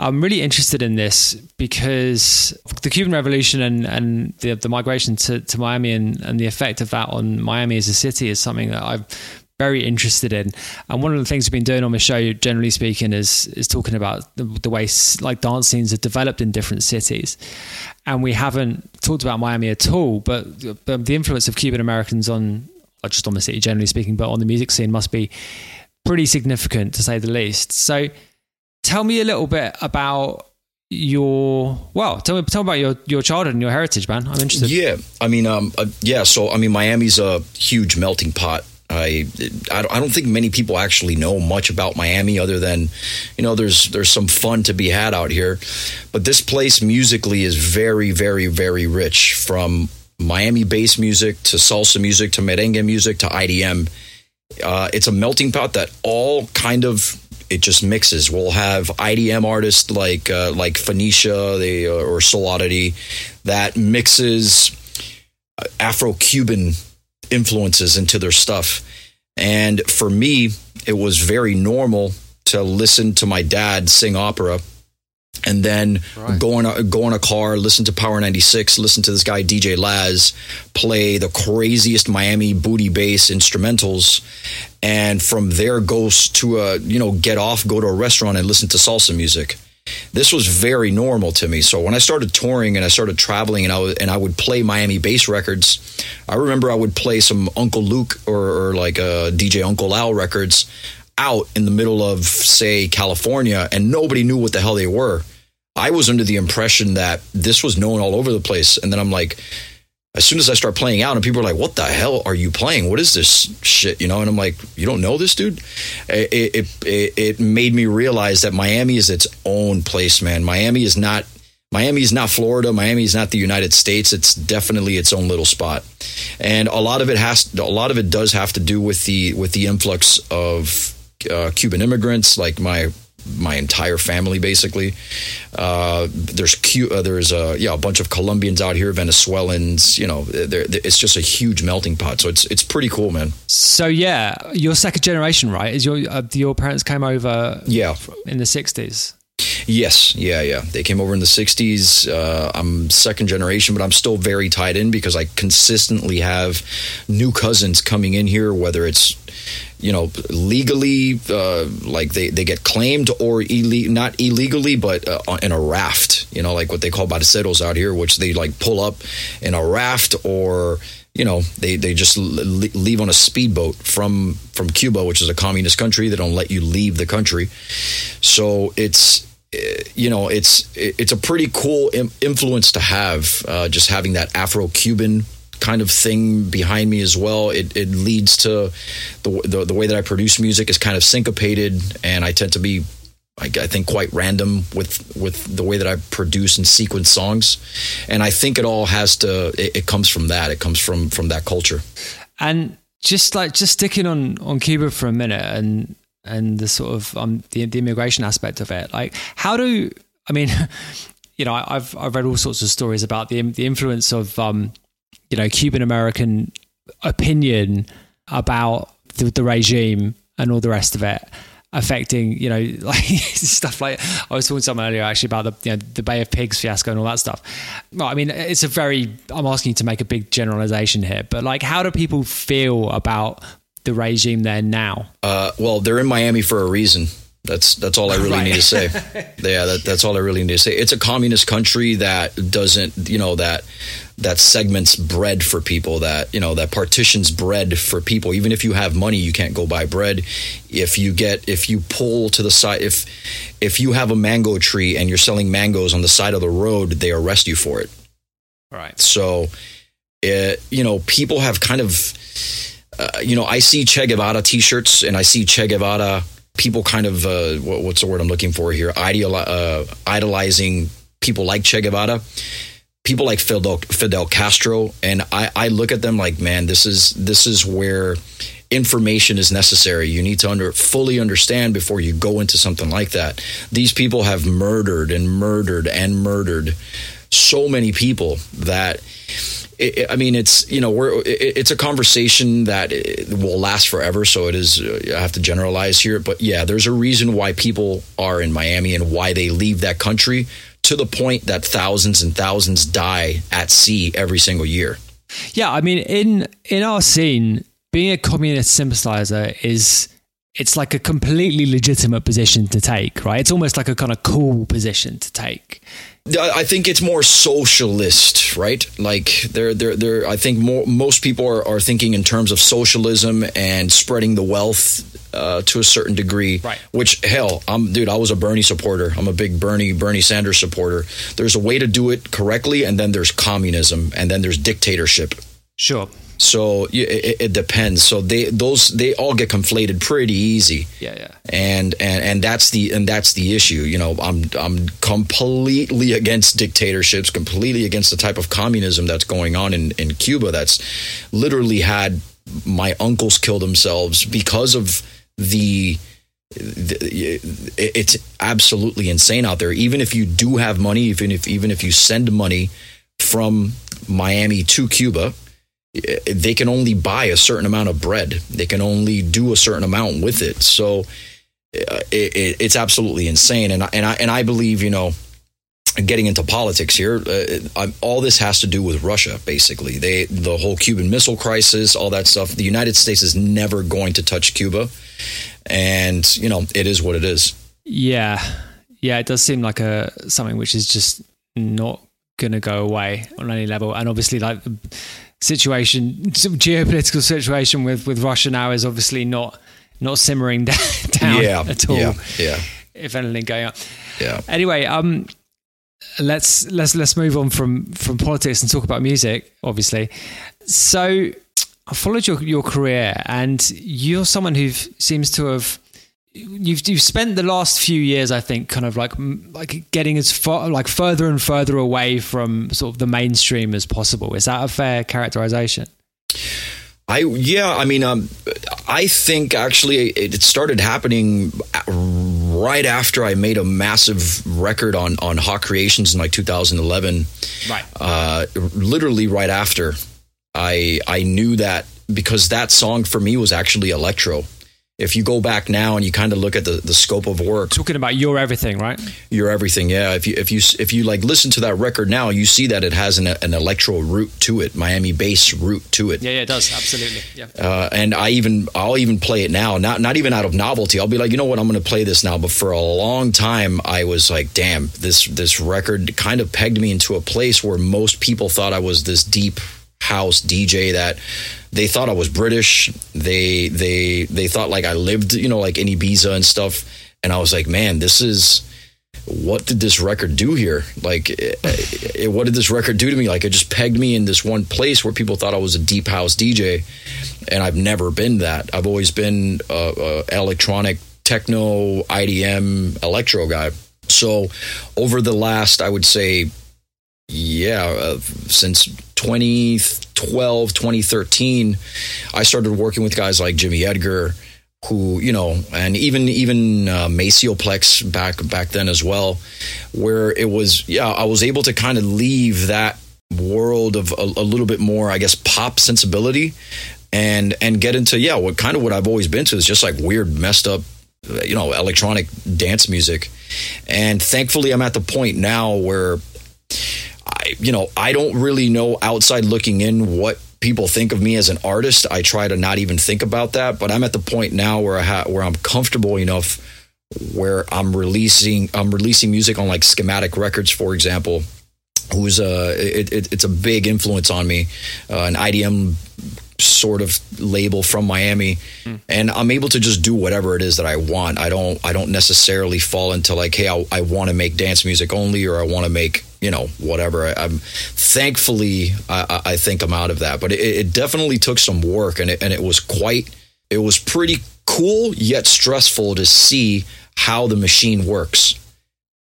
I'm really interested in this because the Cuban Revolution and, and the, the migration to, to Miami and, and the effect of that on Miami as a city is something that I'm very interested in. And one of the things we've been doing on the show, generally speaking, is is talking about the, the way like dance scenes are developed in different cities. And we haven't talked about Miami at all, but, but the influence of Cuban Americans on, just on the city generally speaking, but on the music scene must be pretty significant to say the least. So tell me a little bit about your, well, tell me, tell me about your, your childhood and your heritage, man. I'm interested. Yeah. I mean, um, uh, yeah. So, I mean, Miami's a huge melting pot. I, I don't think many people actually know much about Miami other than, you know, there's, there's some fun to be had out here, but this place musically is very, very, very rich, from Miami bass music to salsa music to merengue music to I D M. Uh, it's a melting pot that all kind of, it just mixes. We'll have I D M artists like uh, like Phoenicia they, uh, or Solidity that mixes uh, Afro-Cuban influences into their stuff. And for me, it was very normal to listen to my dad sing opera and then right. go, in a, go in a car, listen to Power ninety-six, listen to this guy, D J Laz, play the craziest Miami booty bass instrumentals. And from there goes to, a, you know, get off, go to a restaurant and listen to salsa music. This was very normal to me. So when I started touring and I started traveling and I, was, and I would play Miami bass records, I remember I would play some Uncle Luke or, or like a D J Uncle Al records out in the middle of, say, California, and nobody knew what the hell they were. I was under the impression that this was known all over the place. And then I'm like, as soon as I start playing out and people are like, what the hell are you playing? What is this shit? You know? And I'm like, you don't know this, dude? It, it, it, it made me realize that Miami is its own place, man. Miami is not, Miami is not Florida. Miami is not the United States. It's definitely its own little spot. And a lot of it has, a lot of it does have to do with the, with the influx of, Uh, Cuban immigrants, like my my entire family, basically. Uh, there's Q, uh, there's a uh, yeah a bunch of Colombians out here, Venezuelans. You know, they're, they're, it's just a huge melting pot. So it's it's pretty cool, man. So yeah, your second generation, right? Is your uh, your parents came over? Yeah, in the sixties. Yes, yeah, yeah. They came over in the sixties. Uh, I'm second generation, but I'm still very tied in because I consistently have new cousins coming in here, whether it's, you know, legally, uh, like they, they get claimed or ille- not illegally, but uh, in a raft, you know, like what they call bariceros out here, which they like pull up in a raft or, you know, they, they just leave on a speedboat from, from Cuba, which is a communist country. They don't let you leave the country. So it's, you know, it's it's a pretty cool im- influence to have, uh, just having that Afro-Cuban kind of thing behind me as well. It it leads to the, the the way that I produce music is kind of syncopated, and I tend to be, I, I think, quite random with with the way that I produce and sequence songs. And I think it all has to, it, it comes from that. It comes from from that culture. And just like just sticking on on Cuba for a minute, and. and the sort of um the, the immigration aspect of it, like how do I mean, you know, I, I've I've read all sorts of stories about the the influence of um you know Cuban American opinion about the, the regime and all the rest of it affecting, you know, like stuff like, I was talking to someone earlier actually about the, you know, the Bay of Pigs fiasco and all that stuff. Well, I mean, it's a very, I'm asking you to make a big generalization here, but like how do people feel about the regime there now? Uh, well, they're in Miami for a reason. That's that's all I really right. need to say. Yeah, that, that's all I really need to say. It's a communist country that doesn't, you know, that that segments bread for people, that, you know, that partitions bread for people. Even if you have money, you can't go buy bread. If you get, if you pull to the side, if if you have a mango tree and you're selling mangoes on the side of the road, they arrest you for it. All right. So, it, you know, people have kind of. Uh, you know, I see Che Guevara T-shirts and I see Che Guevara people kind of, uh, what, what's the word I'm looking for here? Ideali- uh, idolizing people like Che Guevara, people like Fidel, Fidel Castro. And I, I look at them like, man, this is, this is where information is necessary. You need to under, fully understand before you go into something like that. These people have murdered and murdered and murdered so many people that, I mean, it's, you know, we're, it's a conversation that will last forever. So it is, I have to generalize here, but yeah, there's a reason why people are in Miami and why they leave that country, to the point that thousands and thousands die at sea every single year. Yeah. I mean, in, in our scene, being a communist sympathizer is, it's like a completely legitimate position to take, right? It's almost like a kind of cool position to take. I think it's more socialist, right? Like they're, they're, they're, I think more, most people are, are thinking in terms of socialism and spreading the wealth uh, to a certain degree, right? Which, hell, I'm, dude, I was a Bernie supporter. I'm a big Bernie, Bernie Sanders supporter. There's a way to do it correctly. And then there's communism, and then there's dictatorship. Sure. So it, it depends. So they those they all get conflated pretty easy. Yeah, yeah. And and and that's the and that's the issue. You know, I'm I'm completely against dictatorships, completely against the type of communism that's going on in, in Cuba. That's literally had my uncles kill themselves because of the. the it's absolutely insane out there. Even if you do have money, even if even if you send money from Miami to Cuba, they can only buy a certain amount of bread. They can only do a certain amount with it. So uh, it, it, it's absolutely insane. And I, and I, and I believe, you know, getting into politics here, uh, I'm, all this has to do with Russia, basically. They, the whole Cuban Missile Crisis, all that stuff. The United States is never going to touch Cuba. And, you know, it is what it is. Yeah. Yeah. It does seem like a, something which is just not going to go away on any level. And obviously, like, situation, some geopolitical situation with, with Russia now is obviously not not simmering down, down yeah, at all. Yeah, yeah. If anything going on. Yeah. Anyway, um, let's let's let's move on from from politics and talk about music, obviously. So I followed your your career, and you're someone who seems to have you've you've spent the last few years, I think, kind of like like getting as far like further and further away from sort of the mainstream as possible. Is that a fair characterization? I yeah, I mean, um, I think actually it started happening right after I made a massive record on on Hot Creations in like two thousand eleven. Right, uh, literally right after I I knew that, because that song for me was actually electro. If you go back now and you kind of look at the, the scope of work, talking about Your Everything, right? Your Everything, yeah. If you if you if you like listen to that record now, you see that it has an, an electro root to it, Miami bass root to it. Yeah, yeah, it does, absolutely. Yeah. Uh, and I even I'll even play it now, not not even out of novelty. I'll be like, you know what, I'm going to play this now. But for a long time, I was like, damn, this this record kind of pegged me into a place where most people thought I was this deep house D J, that they thought I was British. They they they thought like I lived, you know, like in Ibiza and stuff. And I was like, man, this is, what did this record do here? Like, it, it, what did this record do to me? Like, it just pegged me in this one place where people thought I was a deep house D J, and I've never been that. I've always been uh, uh, electronic, techno, I D M, electro guy. So over the last, I would say, yeah, uh, since twenty twelve, twenty thirteen, I started working with guys like Jimmy Edgar, who, you know, and even even uh, Macioplex back back then as well, where it was, yeah, I was able to kind of leave that world of a, a little bit more, I guess, pop sensibility, and and get into, yeah, what kind of what I've always been to is just like weird, messed up, you know, electronic dance music. And thankfully, I'm at the point now where I, you know, I don't really know, outside looking in, what people think of me as an artist. I try to not even think about that, but I'm at the point now where I ha- where I'm comfortable enough where I'm releasing I'm releasing music on like Schematic Records, for example, who's a it, it, it's a big influence on me, uh, an I D M sort of label from Miami, mm. and I'm able to just do whatever it is that I want. I don't I don't necessarily fall into like, hey, I, I want to make dance music only, or I want to make, you know, whatever. I, I'm thankfully, I, I think I'm out of that, but it, it definitely took some work, and it, and it was quite it was pretty cool yet stressful to see how the machine works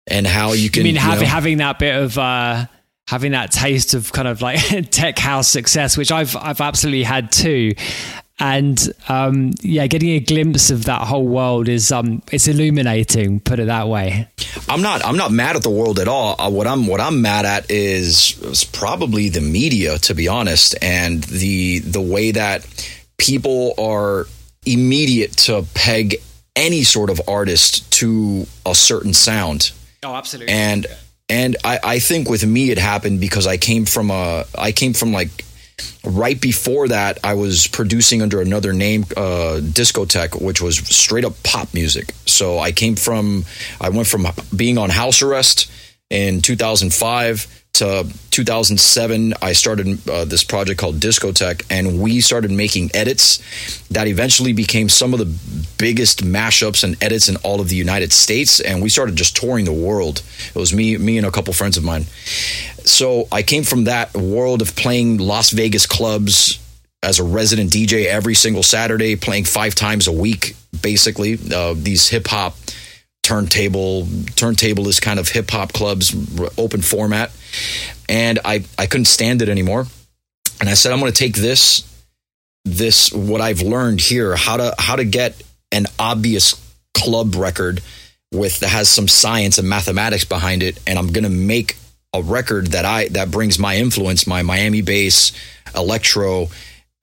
and how you can. I mean, you having, know, having that bit of uh, having that taste of kind of like tech house success, which I've I've absolutely had too. And um, yeah, getting a glimpse of that whole world is um, it's illuminating. Put it that way. I'm not I'm not mad at the world at all. Uh, what I'm what I'm mad at is, is probably the media, to be honest, and the the way that people are immediate to peg any sort of artist to a certain sound. Oh, absolutely. And and I, I think with me it happened because I came from a I came from like. Right before that, I was producing under another name, uh, Discotech, which was straight up pop music. So I came from, I went from being on house arrest in two thousand five to two thousand seven. I started uh, this project called Discotech, and we started making edits that eventually became some of the biggest mashups and edits in all of the United States. And we started just touring the world. It was me, me and a couple friends of mine. So I came from that world of playing Las Vegas clubs as a resident D J every single Saturday, playing five times a week, basically. Uh, these hip-hop turntable, turntablist kind of hip-hop clubs, open format. And I, I couldn't stand it anymore. And I said, I'm going to take this, this what I've learned here, how to how to get an obvious club record with that has some science and mathematics behind it, and I'm going to make a record that I that brings my influence, my Miami bass, electro,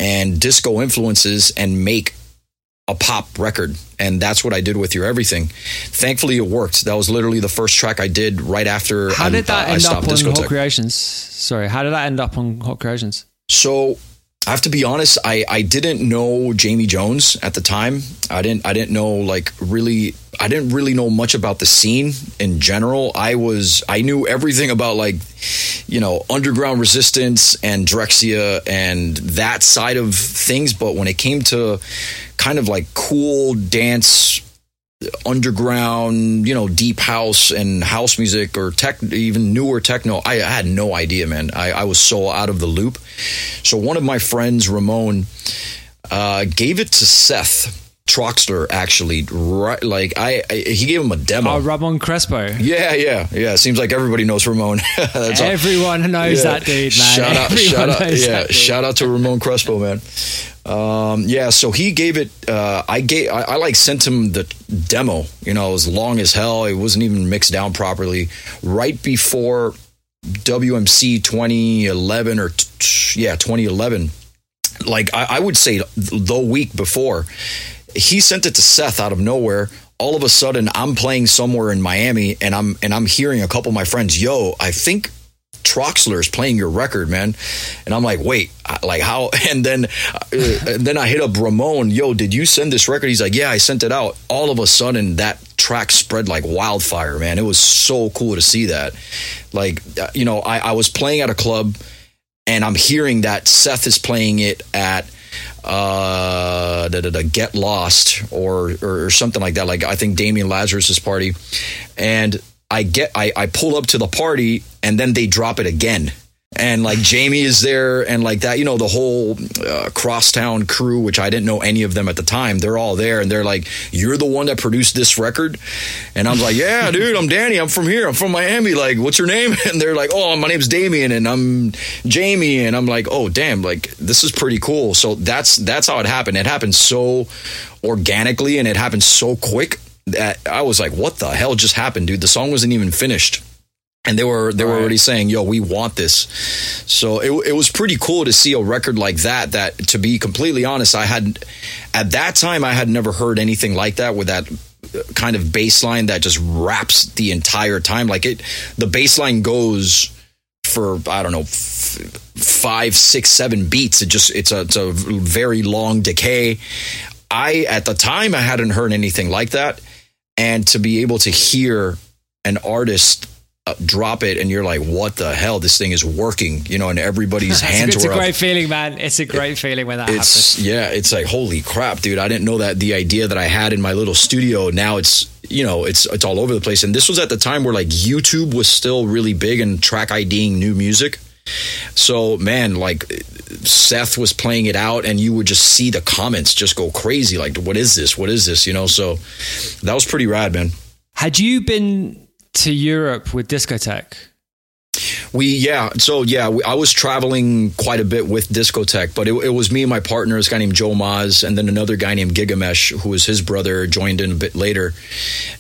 and disco influences, and make a pop record. And that's what I did with Your Everything. Thankfully, it worked. That was literally the first track I did right after. How did that I, end I up on Discotech. Hot Creations? Sorry, how did that end up on Hot Creations? So I have to be honest. I, I didn't know Jamie Jones at the time. I didn't I didn't know like really. I didn't really know much about the scene in general. I was, I knew everything about like, you know, Underground Resistance and Drexia and that side of things. But when it came to kind of like cool dance, underground, you know, deep house and house music or tech, even newer techno, I, I had no idea, man. I, I was so out of the loop. So one of my friends, Ramon, uh, gave it to Seth Troxler, actually, right? Like I, I, he gave him a demo. Oh, Ramon Crespo. Yeah, yeah, yeah. Seems like everybody knows Ramon. That's everyone all. knows yeah. that dude, man. Shout out, everyone shout out, yeah. Shout out to Ramon Crespo, man. Um, yeah. So he gave it. Uh, I gave. I, I like sent him the demo. You know, it was long as hell. It wasn't even mixed down properly. Right before W M C twenty eleven or t- yeah, twenty eleven. Like I, I would say the week before. He sent it to Seth out of nowhere. All of a sudden, I'm playing somewhere in Miami, and I'm and I'm hearing a couple of my friends, yo, I think Troxler's playing your record, man. And I'm like, wait, like how? And then and then I hit up Ramon, yo, did you send this record? He's like, yeah, I sent it out. All of a sudden, that track spread like wildfire, man. It was so cool to see that. Like, you know, I, I was playing at a club, and I'm hearing that Seth is playing it at Uh, da, da, da, Get Lost or, or or something like that. Like I think Damian Lazarus's party, and I get I, I pull up to the party, and then they drop it again, and like Jamie is there, and like that, you know, the whole uh, Crosstown crew, which I didn't know any of them at the time. They're all there, and they're like, "You're the one that produced this record," and I'm like, "Yeah, dude, I'm Danny. I'm from here. I'm from Miami. Like, what's your name?" And they're like, "Oh, my name's Damien, and I'm Jamie," and I'm like, "Oh, damn! Like, this is pretty cool." So that's that's how it happened. It happened so organically, and it happened so quick that I was like, "What the hell just happened, dude?" The song wasn't even finished. And they were they were right. already saying, yo, we want this. So it, it was pretty cool to see a record like that, that, to be completely honest, I had, at that time, I had never heard anything like that, with that kind of bass line that just wraps the entire time. Like it, the bass line goes for, I don't know, f- five, six, seven beats. It just, it's a, it's a very long decay. I, at the time, I hadn't heard anything like that. And to be able to hear an artist Uh, drop it, and you're like, what the hell, this thing is working, you know, and everybody's hands were up. It's a great feeling, man. It's a great it, feeling when that it's, happens. Yeah, it's like, holy crap, dude, I didn't know that the idea that I had in my little studio, now it's, you know, it's it's all over the place. And this was at the time where like YouTube was still really big and track IDing new music. So, man, like, Seth was playing it out, and you would just see the comments just go crazy. Like, what is this? What is this? You know, so that was pretty rad, man. Had you been to Europe with Discotech? We, yeah. So, yeah, we, I was traveling quite a bit with Discotech, but it, it was me and my partner, this guy named Joe Maz, and then another guy named Gigamesh, who was his brother, joined in a bit later.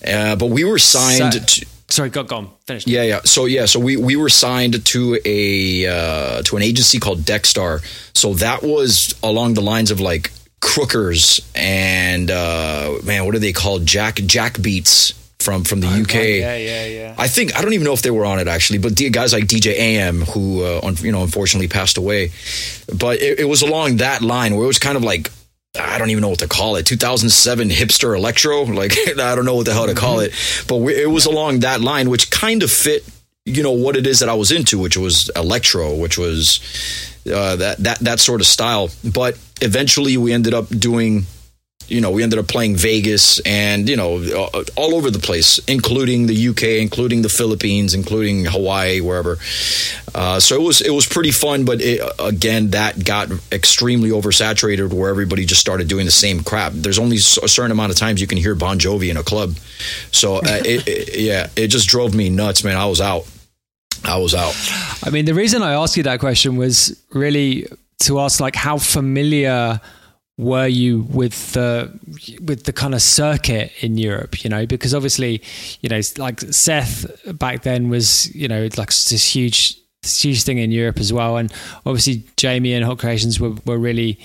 Uh, but we were signed Seth. to... Sorry, go, go on. Finish. Yeah, yeah. So yeah, so we, we were signed to a uh, to an agency called Dexstar. So that was along the lines of like Crookers and uh, man, what are they called? Jack Jack Beats from from the oh, U K. Yeah, yeah, yeah. I think I don't even know if they were on it actually, but guys like D J A M, who uh, un, you know unfortunately passed away, but it, it was along that line where it was kind of like, I don't even know what to call it. two thousand seven hipster electro. Like, I don't know what the hell to call it, but we, it was along that line, which kind of fit, you know, what it is that I was into, which was electro, which was uh, that, that, that sort of style. But eventually we ended up doing, you know, we ended up playing Vegas and, you know, all over the place, including the U K, including the Philippines, including Hawaii, wherever. Uh, so it was it was pretty fun. But it, again, that got extremely oversaturated where everybody just started doing the same crap. There's only a certain amount of times you can hear Bon Jovi in a club. So, uh, it, it, yeah, it just drove me nuts, man. I was out. I was out. I mean, the reason I asked you that question was really to ask, like, how familiar were you with the with the kind of circuit in Europe, you know, because obviously, you know, like Seth back then was, you know, like this huge, this huge thing in Europe as well. And obviously Jamie and Hot Creations were, were really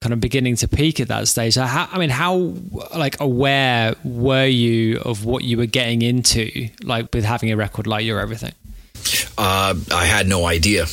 kind of beginning to peak at that stage. So how, I mean, how like aware were you of what you were getting into, like with having a record like You're Everything? Uh, I had no idea.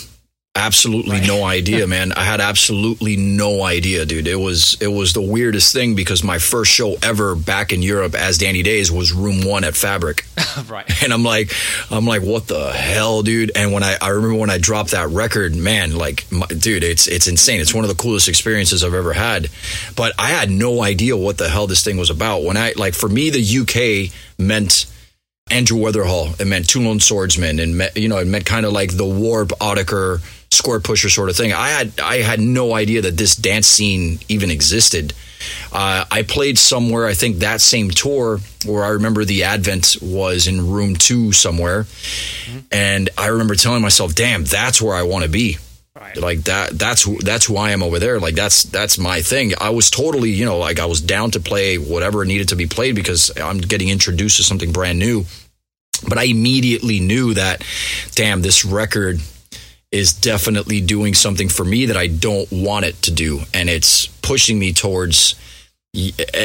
Absolutely no idea, man. I had absolutely no idea, dude. It was it was the weirdest thing because my first show ever back in Europe as Danny Daze was Room One at Fabric. Right. And I'm like, I'm like, what the hell, dude? And when I, I remember when I dropped that record, man, like, my, dude, it's it's insane. It's one of the coolest experiences I've ever had. But I had no idea what the hell this thing was about. When I like for me, the U K meant Andrew Weatherall. It meant Two Lone Swordsmen, and met, you know, it meant kind of like the Warp, Otaker, Score Pusher sort of thing. I had I had no idea that this dance scene even existed. Uh, I played somewhere, I think that same tour, where I remember the Advent was in room two somewhere. Mm-hmm. And I remember telling myself, damn, that's where I want to be. Right. Like that, that's, that's who I am over there. Like that's, that's my thing. I was totally, you know, like I was down to play whatever needed to be played because I'm getting introduced to something brand new. But I immediately knew that, damn, this record is definitely doing something for me that I don't want it to do. And it's pushing me towards,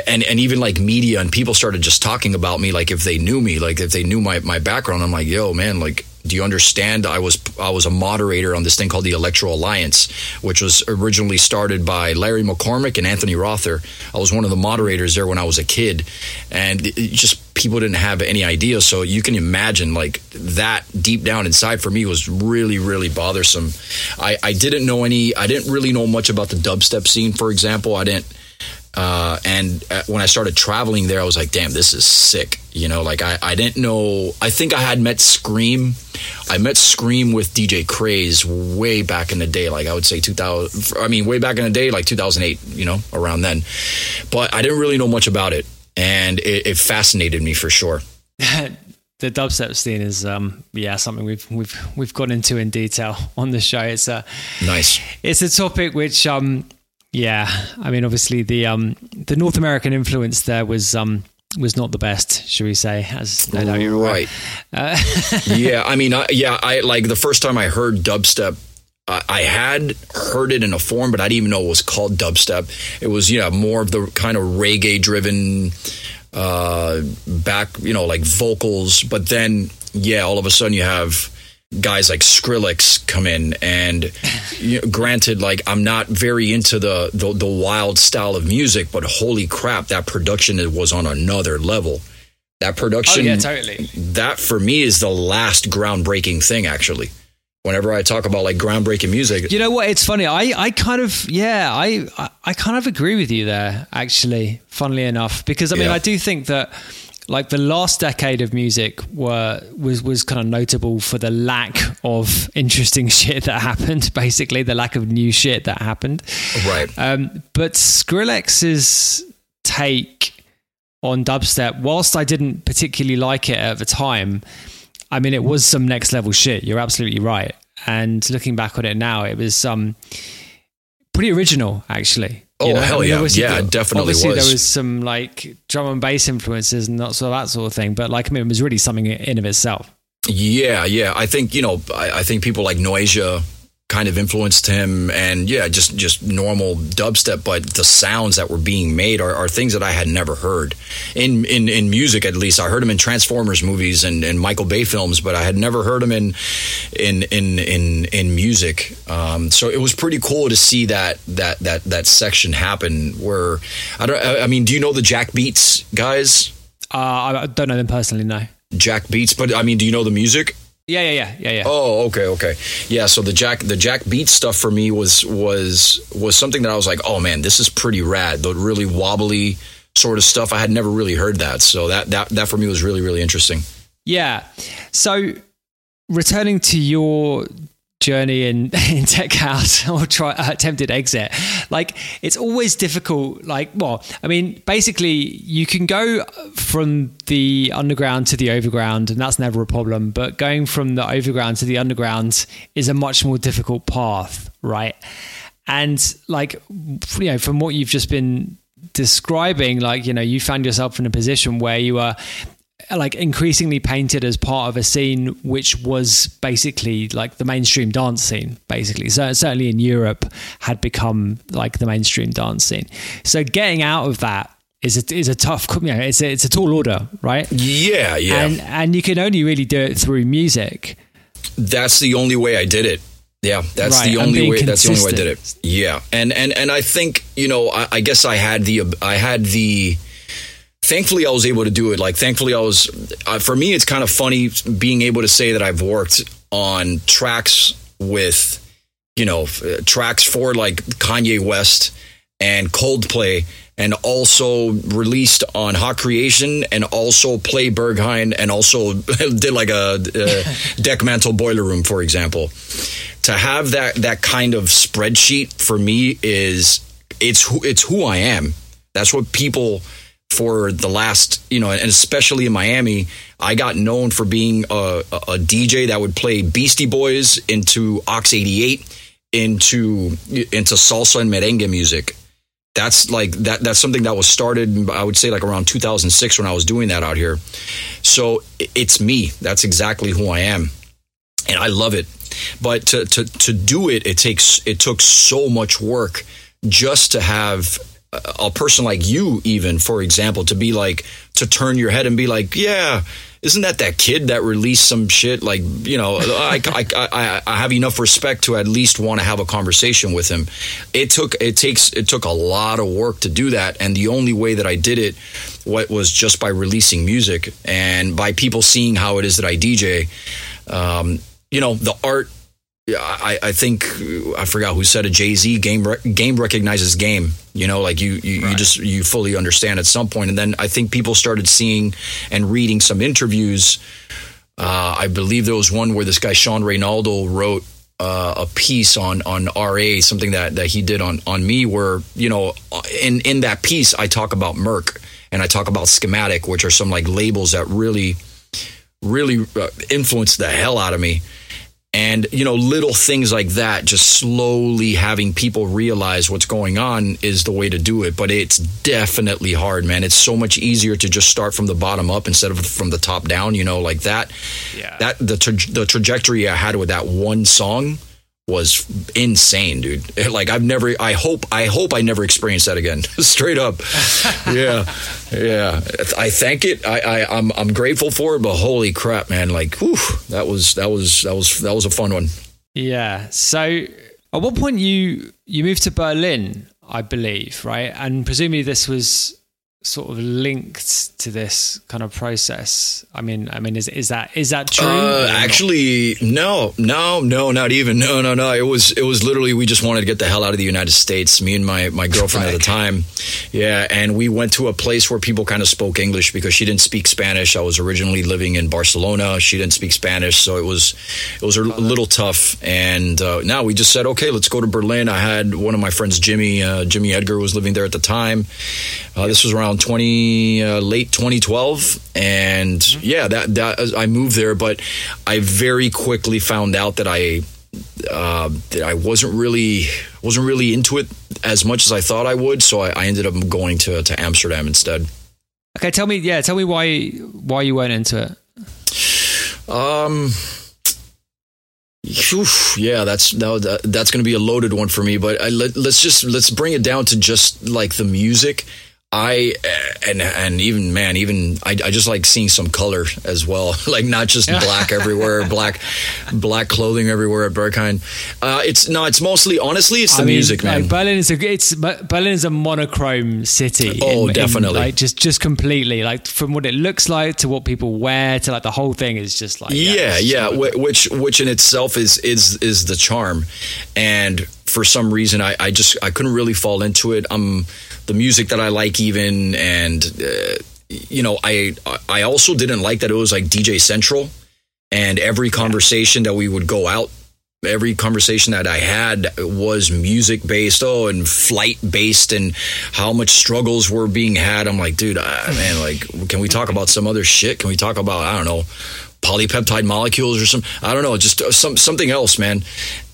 and, and even like media and people started just talking about me. Like if they knew me, like if they knew my, my background, I'm like, yo man, like, do you understand? I was, I was a moderator on this thing called the Electro Alliance, which was originally started by Larry McCormick and Anthony Rother. I was one of the moderators there when I was a kid, and it just people didn't have any idea. So you can imagine like that deep down inside for me was really, really bothersome. I, I didn't know any, I didn't really know much about the dubstep scene, for example. I didn't. Uh, and when I started traveling there, I was like, damn, this is sick. You know, like I, I didn't know, I think I had met Scream. I met Scream with D J Craze way back in the day. Like I would say two thousand, I mean, way back in the day, like two thousand eight, you know, around then, but I didn't really know much about it. And it, it fascinated me for sure. The dubstep scene is, um, yeah, something we've we've we've gone into in detail on the show. It's a nice. It's a topic which, um, yeah, I mean, obviously the um, the North American influence there was um, was not the best, should we say? As no doubt you're right. Uh, yeah, I mean, I, yeah, I like the first time I heard dubstep, I, I had heard it in a form, but I didn't even know it was called dubstep. It was, yeah, more of the kind of reggae-driven uh, back, you know, like vocals. But then, yeah, all of a sudden you have guys like Skrillex come in, and you know, granted, like I'm not very into the, the the wild style of music, but holy crap, that production was on another level. That production, oh, yeah, totally. That for me is the last groundbreaking thing. Actually, whenever I talk about like groundbreaking music, you know what? It's funny. I, I kind of yeah, I I kind of agree with you there. Actually, funnily enough, because I mean, yeah. I do think that like the last decade of music were was was kind of notable for the lack of interesting shit that happened, basically the lack of new shit that happened. Right. Um, but Skrillex's take on dubstep, whilst I didn't particularly like it at the time, I mean, it was some next level shit. You're absolutely right. And looking back on it now, it was um, pretty original, actually. You know? Oh, hell yeah. I mean, yeah, it definitely obviously was. Obviously, there was some like drum and bass influences and that sort of, that sort of thing. But like, I mean, it was really something in of itself. Yeah, yeah. I think, you know, I, I think people like Noisia kind of influenced him. And yeah, just, just normal dubstep. But the sounds that were being made are, are things that I had never heard in, in, in music, at least. I heard him in Transformers movies and, and Michael Bay films, but I had never heard him in in in in, in music. Um, so it was pretty cool to see that that that that section happen. Where I don't, I mean, do you know the Jack Beats guys? Uh, I don't know them personally, no. Jack Beats, but I mean, do you know the music? Yeah, yeah, yeah, yeah, yeah. Oh, okay, okay. Yeah, so the Jack the Jack Beats stuff for me was was was something that I was like, oh man, this is pretty rad. The really wobbly sort of stuff. I had never really heard that. So that that that for me was really, really interesting. Yeah. So returning to your journey in, in tech house or try attempted exit, like it's always difficult. Like, well, I mean, basically you can go from the underground to the overground and that's never a problem, but going from the overground to the underground is a much more difficult path, right? And like, you know, from what you've just been describing, like, you know, you found yourself in a position where you were like increasingly painted as part of a scene which was basically like the mainstream dance scene, basically. So certainly in Europe had become like the mainstream dance scene. So getting out of that is a, is a tough, you know, it's a, it's a tall order, right? Yeah, yeah. And, and you can only really do it through music. That's the only way I did it. Yeah, that's right, the only way. Consistent. That's the only way I did it. Yeah, and and and I think, you know, I, I guess I had the I had the. Thankfully, I was able to do it. Like, thankfully, I was. Uh, for me, it's kind of funny being able to say that I've worked on tracks with, you know, f- tracks for like Kanye West and Coldplay, and also released on Hot Creation, and also play Berghain, and also did like a, a Deck Mantle Boiler Room, for example. To have that that kind of spreadsheet for me is it's who, it's who I am. That's what people. For the last, you know, and especially in Miami, I got known for being a, a D J that would play Beastie Boys into Ox eighty-eight, into into salsa and merengue music. That's like that. That's something that was started, I would say, like around two thousand six when I was doing that out here. So it's me. That's exactly who I am, and I love it. But to to to do it, it takes it took so much work just to have. A person like you, even, for example, to be like, to turn your head and be like, yeah, isn't that that kid that released some shit? Like, you know, I, I, I, I have enough respect to at least want to have a conversation with him. It took, it takes, it took a lot of work to do that. And the only way that I did it was just by releasing music and by people seeing how it is that I D J. Um, you know, the art, I, I think, I forgot who said it, Jay-Z, game game recognizes game. You know, like you, you, right. you just, you fully understand at some point. And then I think people started seeing and reading some interviews. Uh, I believe there was one where this guy, Sean Reynaldo, wrote uh, a piece on, on R A, something that, that he did on, on me where, you know, in, in that piece, I talk about Merc and I talk about Schematic, which are some like labels that really, really influenced the hell out of me. And, you know, little things like that, just slowly having people realize what's going on is the way to do it. But it's definitely hard, man. It's so much easier to just start from the bottom up instead of from the top down, you know, like that. Yeah. That the tra- the trajectory I had with that one song was insane, dude. Like I've never, I hope, I hope I never experienced that again. Straight up. Yeah. Yeah. I thank it. I, I, I'm, I'm grateful for it, but holy crap, man. Like, whew, that was, that was, that was, that was a fun one. Yeah. So at what point you, you moved to Berlin, I believe, right? And presumably this was sort of linked to this kind of process? I mean, I mean, is is that is that true? Uh, actually, no, no, no, not even, no, no, no. It was it was literally we just wanted to get the hell out of the United States. Me and my my girlfriend right. at the time, yeah, and we went to a place where people kind of spoke English because she didn't speak Spanish. I was originally living in Barcelona. She didn't speak Spanish, so it was it was a little tough. And uh, now we just said, okay, let's go to Berlin. I had one of my friends, Jimmy uh, Jimmy Edgar, was living there at the time. Uh, this was around twenty, late twenty twelve, and yeah, that that I moved there, but I very quickly found out that I uh, that I wasn't really wasn't really into it as much as I thought I would. So I, I ended up going to, to Amsterdam instead. Okay, tell me, yeah, tell me why why you weren't into it. Um. Oof, yeah, that's no, that, that's going to be a loaded one for me, but I, let, let's just let's bring it down to just like the music. I and and even man, even I, I just like seeing some color as well, like not just black everywhere, black black clothing everywhere at Berghain. Uh, it's no, it's mostly honestly, it's the I mean, music, man. Like Berlin is a it's Berlin is a monochrome city. Oh, in, definitely, in, like just just completely, like from what it looks like to what people wear to like the whole thing is just like yeah, yeah, yeah which which in itself is is is the charm, and for some reason I, I just I couldn't really fall into it. I'm the music that I like even and uh, you know I I also didn't like that it was like D J Central, and every conversation that we would go out, every conversation that I had was music based oh and flight based and how much struggles were being had. I'm like, dude, ah, man, like can we talk about some other shit? Can we talk about I don't know polypeptide molecules or some, I don't know, just some something else, man.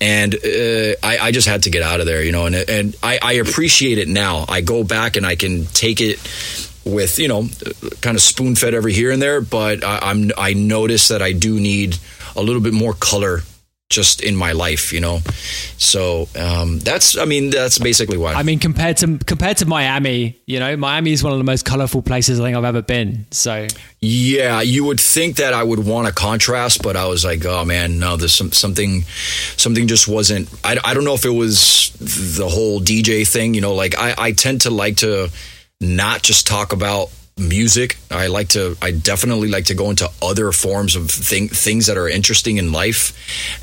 And uh, I, I just had to get out of there, you know, and and I, I appreciate it now. I go back and I can take it with, you know, kind of spoon fed every here and there, but I, I'm I notice that I do need a little bit more color just in my life, you know. So um, that's, I mean, that's basically why. I mean, compared to compared to Miami, you know, Miami is one of the most colorful places I think I've ever been. So yeah, you would think that I would want a contrast, but I was like, oh man, no, there's some, something, something just wasn't. I, I don't know if it was the whole D J thing, you know. Like I, I tend to like to not just talk about music. I like to I definitely like to go into other forms of thing, things that are interesting in life,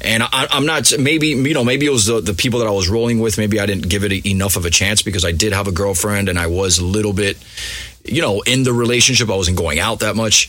and I, I'm not maybe you know maybe it was the, the people that I was rolling with, maybe I didn't give it a, enough of a chance because I did have a girlfriend and I was a little bit you know in the relationship. I wasn't going out that much,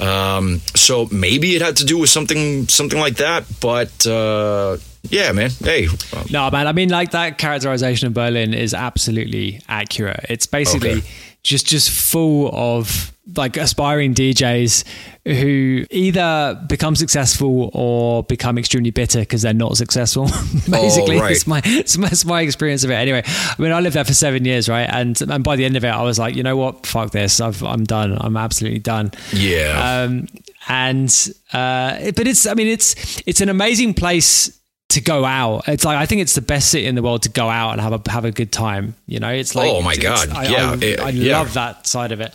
um, so maybe it had to do with something something like that, but uh, yeah man hey um, no man I mean like that characterization of Berlin is absolutely accurate. It's basically okay. Just just full of like aspiring D Js who either become successful or become extremely bitter because they're not successful. Basically, oh, right. it's my it's, it's my experience of it. Anyway, I mean, I lived there for seven years, right? And and by the end of it, I was like, you know what? Fuck this. I've, I'm done. I'm absolutely done. Yeah. Um. And uh. It, but it's. I mean, it's it's an amazing place to go out. It's like I think it's the best city in the world to go out and have a have a good time, you know. It's like, oh my god, I, yeah I, it, I yeah. love that side of it,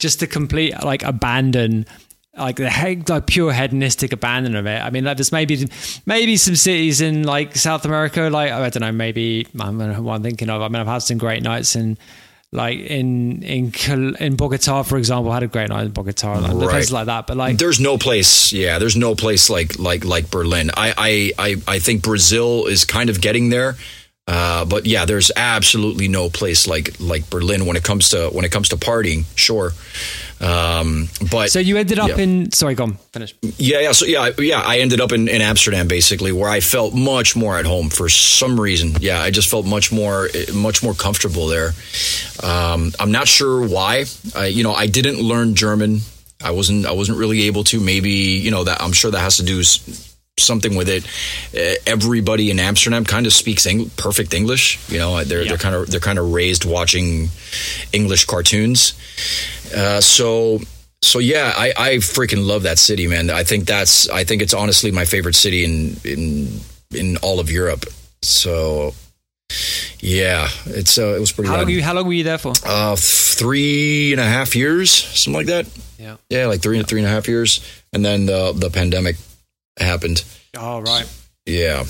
just the complete like abandon, like the head, like pure hedonistic abandon of it. I mean, like there's maybe maybe some cities in like South America, like I don't know, maybe I don't know what I'm thinking of. I mean, I've had some great nights in like in in in Bogota, for example. I had a great night in Bogota, like right. places like that. But like, there's no place, yeah, there's no place like like like Berlin. I I I, I think Brazil is kind of getting there, uh, but yeah, there's absolutely no place like like Berlin when it comes to when it comes to partying. Sure, um, but so you ended up yeah. in sorry, go on, finish. Yeah, yeah, so yeah, yeah. I ended up in, in Amsterdam basically, where I felt much more at home for some reason. Yeah, I just felt much more much more comfortable there. Um, I'm not sure why. I, you know, I didn't learn German. I wasn't. I wasn't really able to. Maybe you know that. I'm sure that has to do s- something with it. Uh, everybody in Amsterdam kind of speaks Eng- perfect English. You know, they're yeah. they're kind of they're kind of raised watching English cartoons. Uh, so so yeah, I, I freaking love that city, man. I think that's. I think it's honestly my favorite city in in in all of Europe. So. Yeah, it's uh, it was pretty. How long, you, how long were you there for? Uh, three and a half years, something like that. Yeah, yeah, like three and yeah. three and a half years, and then the the pandemic happened. Oh right. Yeah.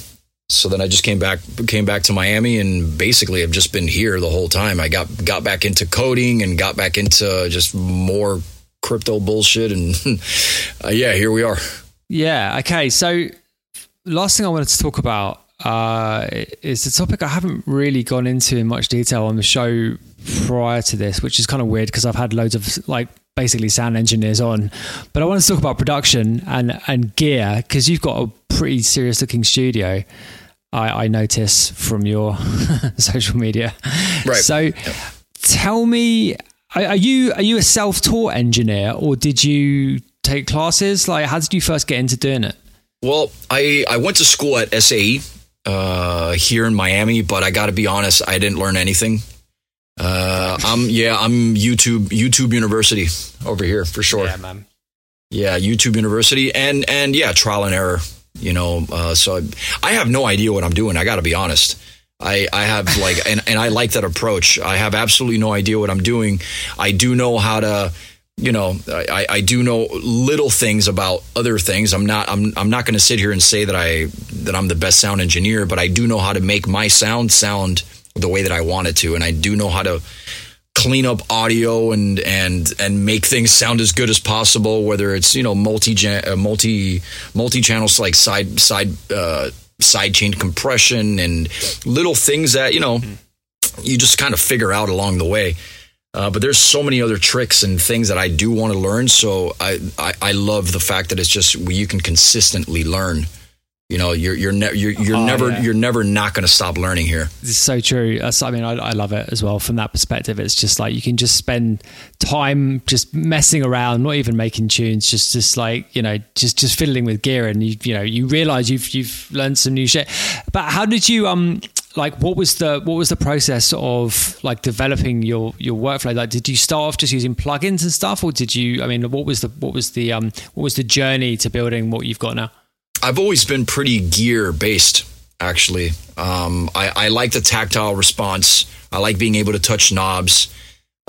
So then I just came back came back to Miami and basically have just been here the whole time. I got got back into coding and got back into just more crypto bullshit, and uh, yeah, here we are. Yeah. Okay. So last thing I wanted to talk about uh, is a topic I haven't really gone into in much detail on the show prior to this, which is kind of weird because I've had loads of like basically sound engineers on, but I want to talk about production and, and gear, because you've got a pretty serious looking studio. I, I notice from your social media. Right. So yep. Tell me, are you, are you a self-taught engineer, or did you take classes? Like, how did you first get into doing it? Well, I, I went to school at S A E uh, here in Miami, but I got to be honest, I didn't learn anything. Uh, I'm yeah, I'm YouTube YouTube University over here for sure. Yeah, man. Yeah, YouTube University and and yeah, trial and error. You know, uh, so I, I have no idea what I'm doing. I got to be honest. I, I have like, and, and I like that approach. I have absolutely no idea what I'm doing. I do know how to, you know, I, I do know little things about other things. I'm not, I'm, I'm not going to sit here and say that I, that I'm the best sound engineer, but I do know how to make my sound sound the way that I want it to. And I do know how to clean up audio and, and, and make things sound as good as possible, whether it's, you know, multi, multi, multi channels, like side, side, uh, sidechain compression and little things that, you know, you just kind of figure out along the way. Uh, but there's so many other tricks and things that I do want to learn. So I, I, I love the fact that it's just, you can consistently learn. You know, you're you're ne- you're, you're oh, never yeah. you're never not going to stop learning here. This is so true. I mean, I, I love it as well from that perspective. It's just like you can just spend time just messing around, not even making tunes, just just like you know, just just fiddling with gear, and you you know, you realize you've you've learned some new shit. But how did you um like what was the what was the process of like developing your your workflow? Like, did you start off just using plugins and stuff, or did you? I mean, what was the what was the um what was the journey to building what you've got now? I've always been pretty gear based, actually. Um, I, I like the tactile response. I like being able to touch knobs.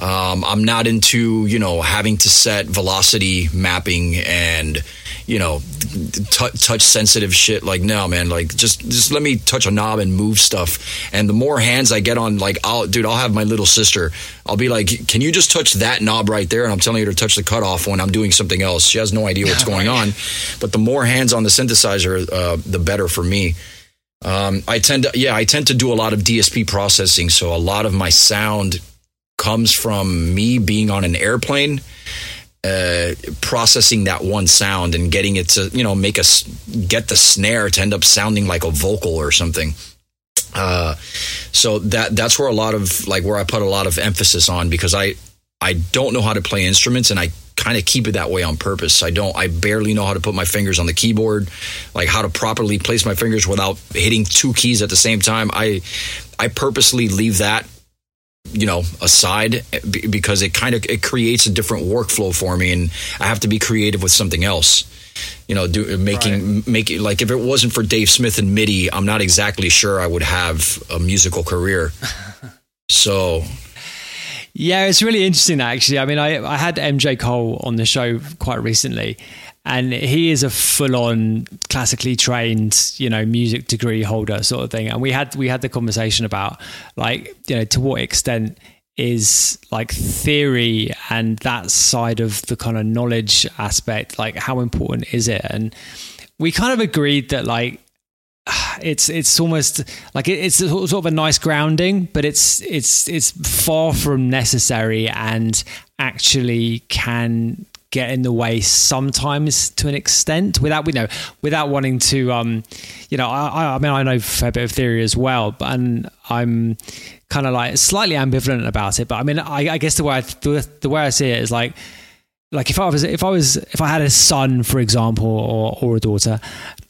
Um, I'm not into, you know, having to set velocity mapping and, you know, t- touch sensitive shit. Like, no, man, like just, just let me touch a knob and move stuff. And the more hands I get on, like, I'll, dude, I'll have my little sister. I'll be like, can you just touch that knob right there? And I'm telling her to touch the cutoff when I'm doing something else. She has no idea what's going on, but the more hands on the synthesizer, uh, the better for me. Um, I tend to, yeah, I tend to do a lot of D S P processing. So a lot of my sound comes from me being on an airplane, uh, processing that one sound and getting it to, you know, make us get the snare to end up sounding like a vocal or something. Uh, so that, that's where a lot of like where I put a lot of emphasis on, because I, I don't know how to play instruments, and I kind of keep it that way on purpose. I don't, I barely know how to put my fingers on the keyboard, like how to properly place my fingers without hitting two keys at the same time. I, I purposely leave that, you know, aside, because it kind of, it creates a different workflow for me, and I have to be creative with something else, you know, do making, right. making like, if it wasn't for Dave Smith and MIDI, I'm not exactly sure I would have a musical career. So. Yeah, it's really interesting actually. I mean, I, I had M J Cole on the show quite recently, and he is a full-on classically trained, you know, music degree holder sort of thing. And we had we had the conversation about like, you know, to what extent is like theory and that side of the kind of knowledge aspect, like how important is it? And we kind of agreed that like it's it's almost like it's sort of a nice grounding, but it's it's it's far from necessary, and actually can get in the way sometimes to an extent without, you know, without wanting to, um, you know, I, I mean, I know a fair bit of theory as well, but, and I'm kind of like slightly ambivalent about it, but I mean, I, I guess the way I, the, the way I see it is like, like if I was, if I was, if I had a son, for example, or, or a daughter,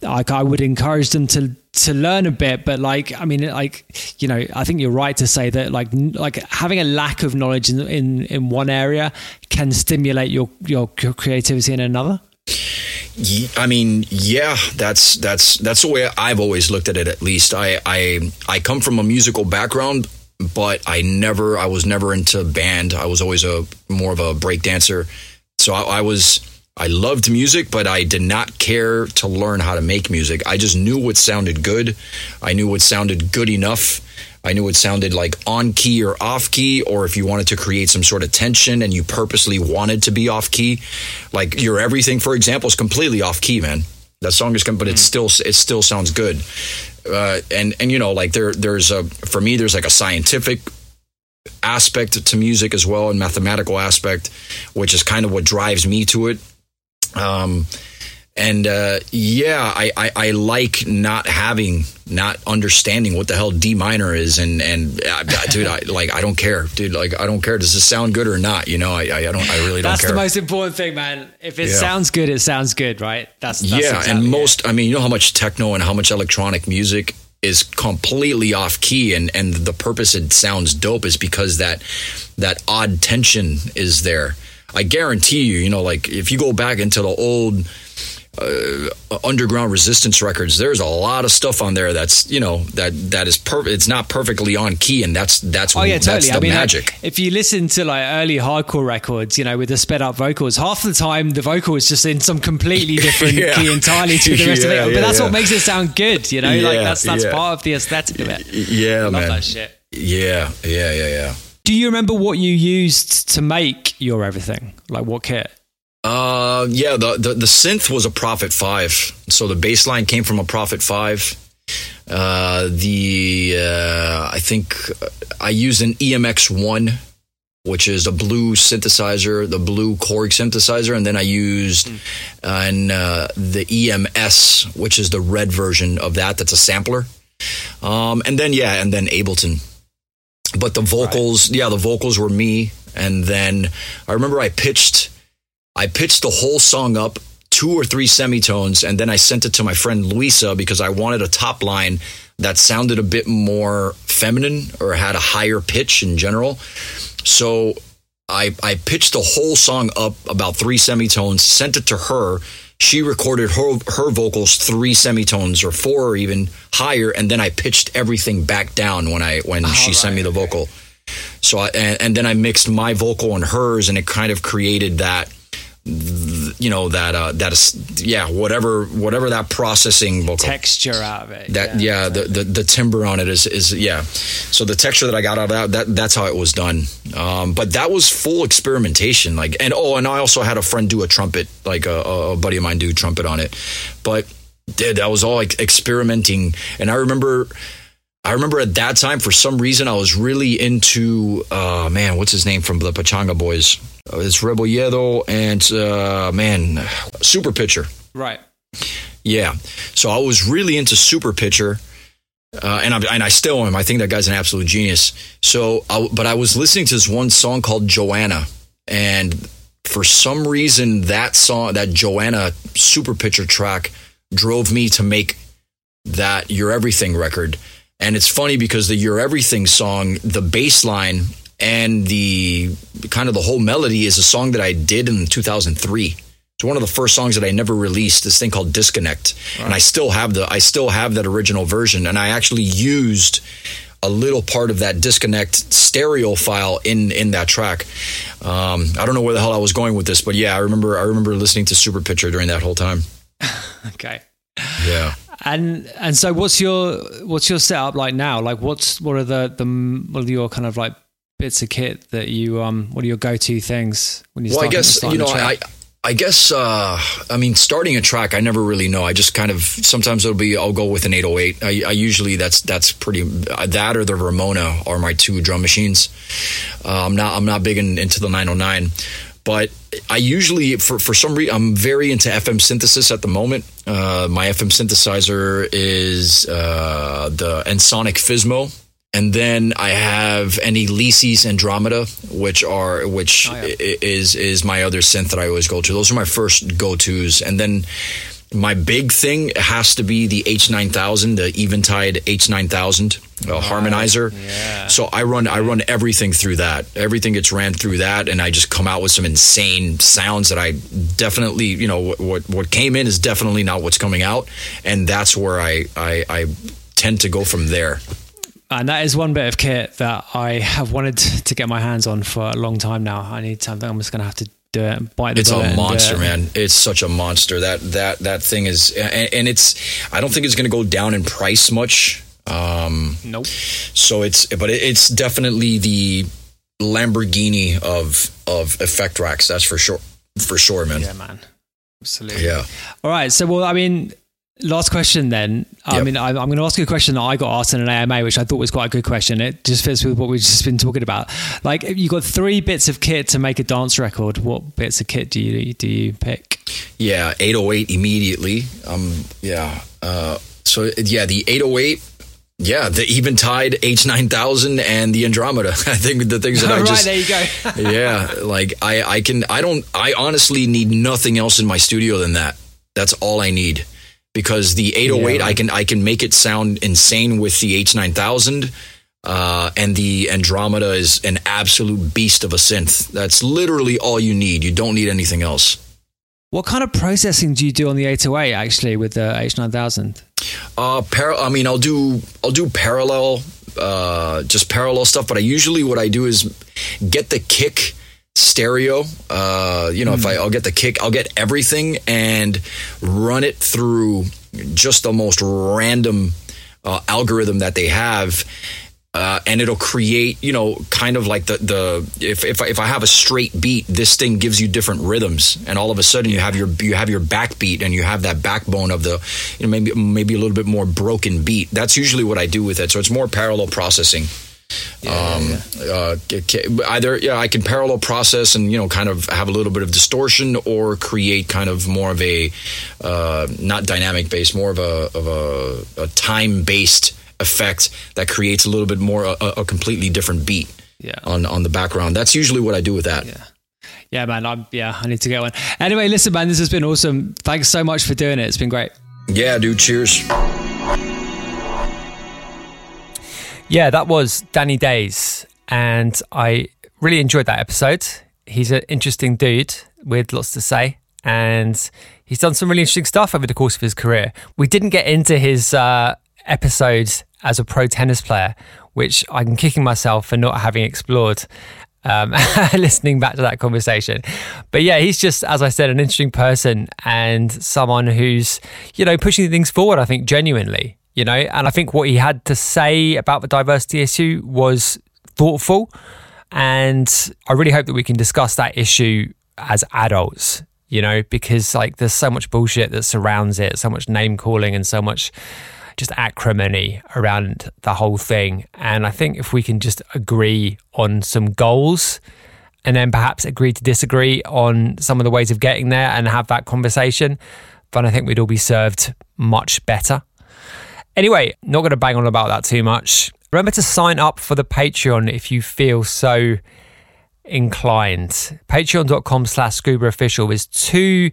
like I would encourage them to, to learn a bit, but like, I mean, like, you know, I think you're right to say that like, like having a lack of knowledge in, in, in one area can stimulate your, your, your creativity in another. I mean, yeah, that's, that's, that's the way I've always looked at it. At least I, I, I come from a musical background, but I never, I was never into band. I was always a more of a break dancer. So I, I was, I loved music, but I did not care to learn how to make music. I just knew what sounded good. I knew what sounded good enough. I knew it sounded like on key or off key, or if you wanted to create some sort of tension and you purposely wanted to be off key, like Your Everything, for example, is completely off key, man. That song is, but it still it still sounds good. Uh, and and you know, like there there's a for me there's like a scientific aspect to music as well, and mathematical aspect, which is kind of what drives me to it. Um, And, uh, yeah, I, I, I like not having, not understanding what the hell D minor is. And, and uh, dude, I, like, I don't care, dude. Like, I don't care. Does this sound good or not? You know, I, I don't, I really don't that's care. That's the most important thing, man. If it yeah. sounds good, it sounds good, right? That's, that's yeah. Exactly and most, it. I mean, you know how much techno and how much electronic music is completely off key, and, and the purpose it sounds dope is because that, that odd tension is there. I guarantee you, you know, like if you go back into the old, Uh, Underground Resistance records, there's a lot of stuff on there that's, you know, that that is perfect. It's not perfectly on key, and that's that's oh, yeah, totally. that's the I mean, magic. Like, if you listen to like early hardcore records, you know, with the sped up vocals, half the time the vocal is just in some completely different yeah. key entirely to the rest yeah, of it. But yeah, that's yeah. what makes it sound good, you know. Yeah, like that's that's yeah. part of the aesthetic of it. Yeah, I love man. That shit. Yeah, yeah, yeah, yeah. Do you remember what you used to make Your Everything? Like what kit? Uh, yeah, the, the, the synth was a Prophet five. So the bass line came from a Prophet five. Uh, the, uh, I think I used an E M X one, which is a blue synthesizer, the blue Korg synthesizer. And then I used mm. uh, an, uh, the E M S, which is the red version of that. That's a sampler. Um, and then, yeah, and then Ableton. But the vocals, right. yeah, the vocals were me. And then I remember I pitched... I pitched the whole song up two or three semitones, and then I sent it to my friend Luisa because I wanted a top line that sounded a bit more feminine or had a higher pitch in general. So I, I pitched the whole song up about three semitones, sent it to her. She recorded her, her vocals three semitones or four or even higher, and then I pitched everything back down when I when oh, she right, sent me the okay. vocal. So I, and, and then I mixed my vocal and hers, and it kind of created that. You know that uh, that is yeah whatever whatever that processing vocal texture out of it that yeah, yeah the, the the timbre on it is is yeah so the texture that I got out of that, that that's how it was done um, but that was full experimentation like and oh and I also had a friend do a trumpet like a, a buddy of mine do trumpet on it but dude, that was all like experimenting and I remember. I remember at that time, for some reason, I was really into, uh, man, what's his name from the Pachanga Boys? Uh, it's Rebolledo and, uh, man, Super Pitcher. Right. Yeah. So I was really into Super Pitcher, uh, and, I, and I still am. I think that guy's an absolute genius. So, I, but I was listening to this one song called Joanna, and for some reason, that song, that Joanna Super Pitcher track drove me to make that Your Everything record. And it's funny because the Your Everything song, the bass line and the kind of the whole melody is a song that I did in two thousand three. It's one of the first songs that I never released, this thing called Disconnect. Wow. And I still have the I still have that original version. And I actually used a little part of that Disconnect stereo file in, in that track. Um, I don't know where the hell I was going with this, but yeah, I remember I remember listening to Super Pitcher during that whole time. Okay. Yeah. And and so what's your what's your setup like now? Like what's what are the, the what are your kind of like bits of kit that you um what are your go to things when you well, start? Well, I guess you know I I guess uh, I mean starting a track I never really know. I just kind of sometimes it'll be I'll go with an eight oh eight. I, I usually that's that's pretty that or the Ramona are my two drum machines. Uh, I'm not I'm not big in, into the nine oh nine. But I usually, for, for some reason, I'm very into F M synthesis at the moment. Uh, my F M synthesizer is uh, the Ensoniq Fismo. And then I have an Elise's Andromeda, which are which oh, yeah. is is my other synth that I always go to. Those are my first go-tos. And then my big thing has to be the H nine thousand, the Eventide H nine thousand uh, harmonizer. Yeah. So I run I run everything through that. Everything gets ran through that, and I just come out with some insane sounds that I definitely, you know, what what, what came in is definitely not what's coming out, and that's where I, I, I tend to go from there. And that is one bit of kit that I have wanted to get my hands on for a long time now. I need something. I'm just going to have to uh, bite the it's bullet. It's a monster, and, uh, man. It's such a monster. That that that thing is, and, and it's. I don't think it's going to go down in price much. Um, nope. So it's, but it's definitely the Lamborghini of of effect racks. That's for sure. For sure, man. Yeah, man. Absolutely. Yeah. All right. So, well, I mean. Last question then. I yep. mean, I'm, I'm going to ask you a question that I got asked in an A M A, which I thought was quite a good question. It just fits with what we've just been talking about. Like, you got three bits of kit to make a dance record. What bits of kit do you do you pick? Yeah, eight oh eight immediately. Um, yeah. Uh, so yeah, the eight oh eight. Yeah, the Eventide H nine thousand and the Andromeda. I think the things that I right, just... there you go. yeah, like I, I can. I don't. I honestly need nothing else in my studio than that. That's all I need. Because the eight oh eight, yeah. I can I can make it sound insane with the H nine thousand, uh, and the Andromeda is an absolute beast of a synth. That's literally all you need. You don't need anything else. What kind of processing do you do on the eight oh eight actually with the H nine thousand? Uh, par- I mean, I'll do I'll do parallel, uh, just parallel stuff. But I usually what I do is get the kick. Stereo, uh, you know, mm. if I, I'll get the kick, I'll get everything and run it through just the most random uh, algorithm that they have, uh, and it'll create, you know, kind of like the the if if I, if I have a straight beat, this thing gives you different rhythms, and all of a sudden you have your you have your backbeat and you have that backbone of the, you know, maybe maybe a little bit more broken beat. That's usually what I do with it, so it's more parallel processing. Yeah, um, yeah. Uh, either yeah, I can parallel process and, you know, kind of have a little bit of distortion, or create kind of more of a uh, not dynamic based, more of a of a, a time based effect that creates a little bit more a, a completely different beat yeah. on on the background. That's usually what I do with that. Yeah. Yeah, man. I'm, yeah, I need to get one. Anyway, listen, man, this has been awesome. Thanks so much for doing it. It's been great. Yeah, dude. Cheers. Yeah, that was Danny Daze, and I really enjoyed that episode. He's an interesting dude with lots to say, and he's done some really interesting stuff over the course of his career. We didn't get into his uh, episodes as a pro tennis player, which I'm kicking myself for not having explored, um, listening back to that conversation. But yeah, he's just, as I said, an interesting person and someone who's, you know, pushing things forward, I think, genuinely. You know, and I think what he had to say about the diversity issue was thoughtful. And I really hope that we can discuss that issue as adults, you know, because like there's so much bullshit that surrounds it, so much name calling and so much just acrimony around the whole thing. And I think if we can just agree on some goals and then perhaps agree to disagree on some of the ways of getting there and have that conversation, then I think we'd all be served much better. Anyway, not going to bang on about that too much. Remember to sign up for the Patreon if you feel so inclined. Patreon.com slash Scuba Official is two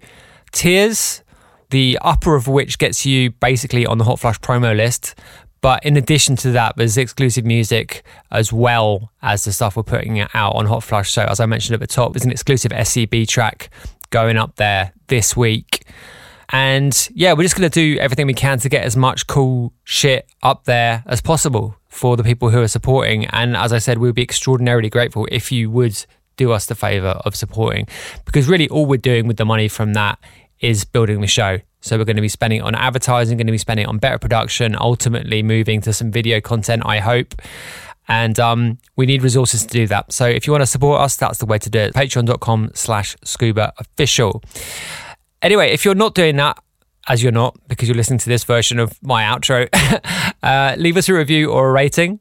tiers, the upper of which gets you basically on the Hot Flush promo list. But in addition to that, there's exclusive music as well as the stuff we're putting out on Hot Flush. So as I mentioned at the top, there's an exclusive S C B track going up there this week. And yeah, we're just going to do everything we can to get as much cool shit up there as possible for the people who are supporting. And as I said, we'll be extraordinarily grateful if you would do us the favour of supporting, because really all we're doing with the money from that is building the show. So we're going to be spending it on advertising, going to be spending it on better production, ultimately moving to some video content, I hope. And um, we need resources to do that. So if you want to support us, that's the way to do it. Patreon.com slash Scuba Official. Anyway, if you're not doing that, as you're not, because you're listening to this version of my outro, uh, leave us a review or a rating.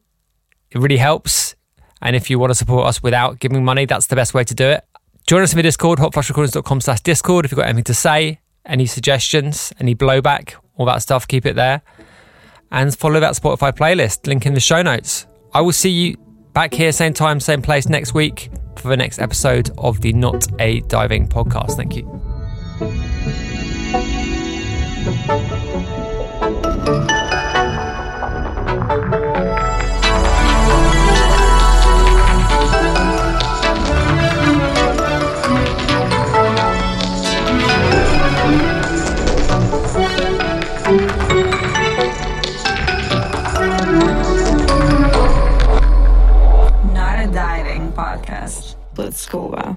It really helps. And if you want to support us without giving money, that's the best way to do it. Join us in the Discord, hotflushrecordings.com slash Discord. If you've got anything to say, any suggestions, any blowback, all that stuff, keep it there. And follow that Spotify playlist, link in the show notes. I will see you back here, same time, same place next week for the next episode of the Not A Diving podcast. Thank you. Not a diving podcast, but scuba.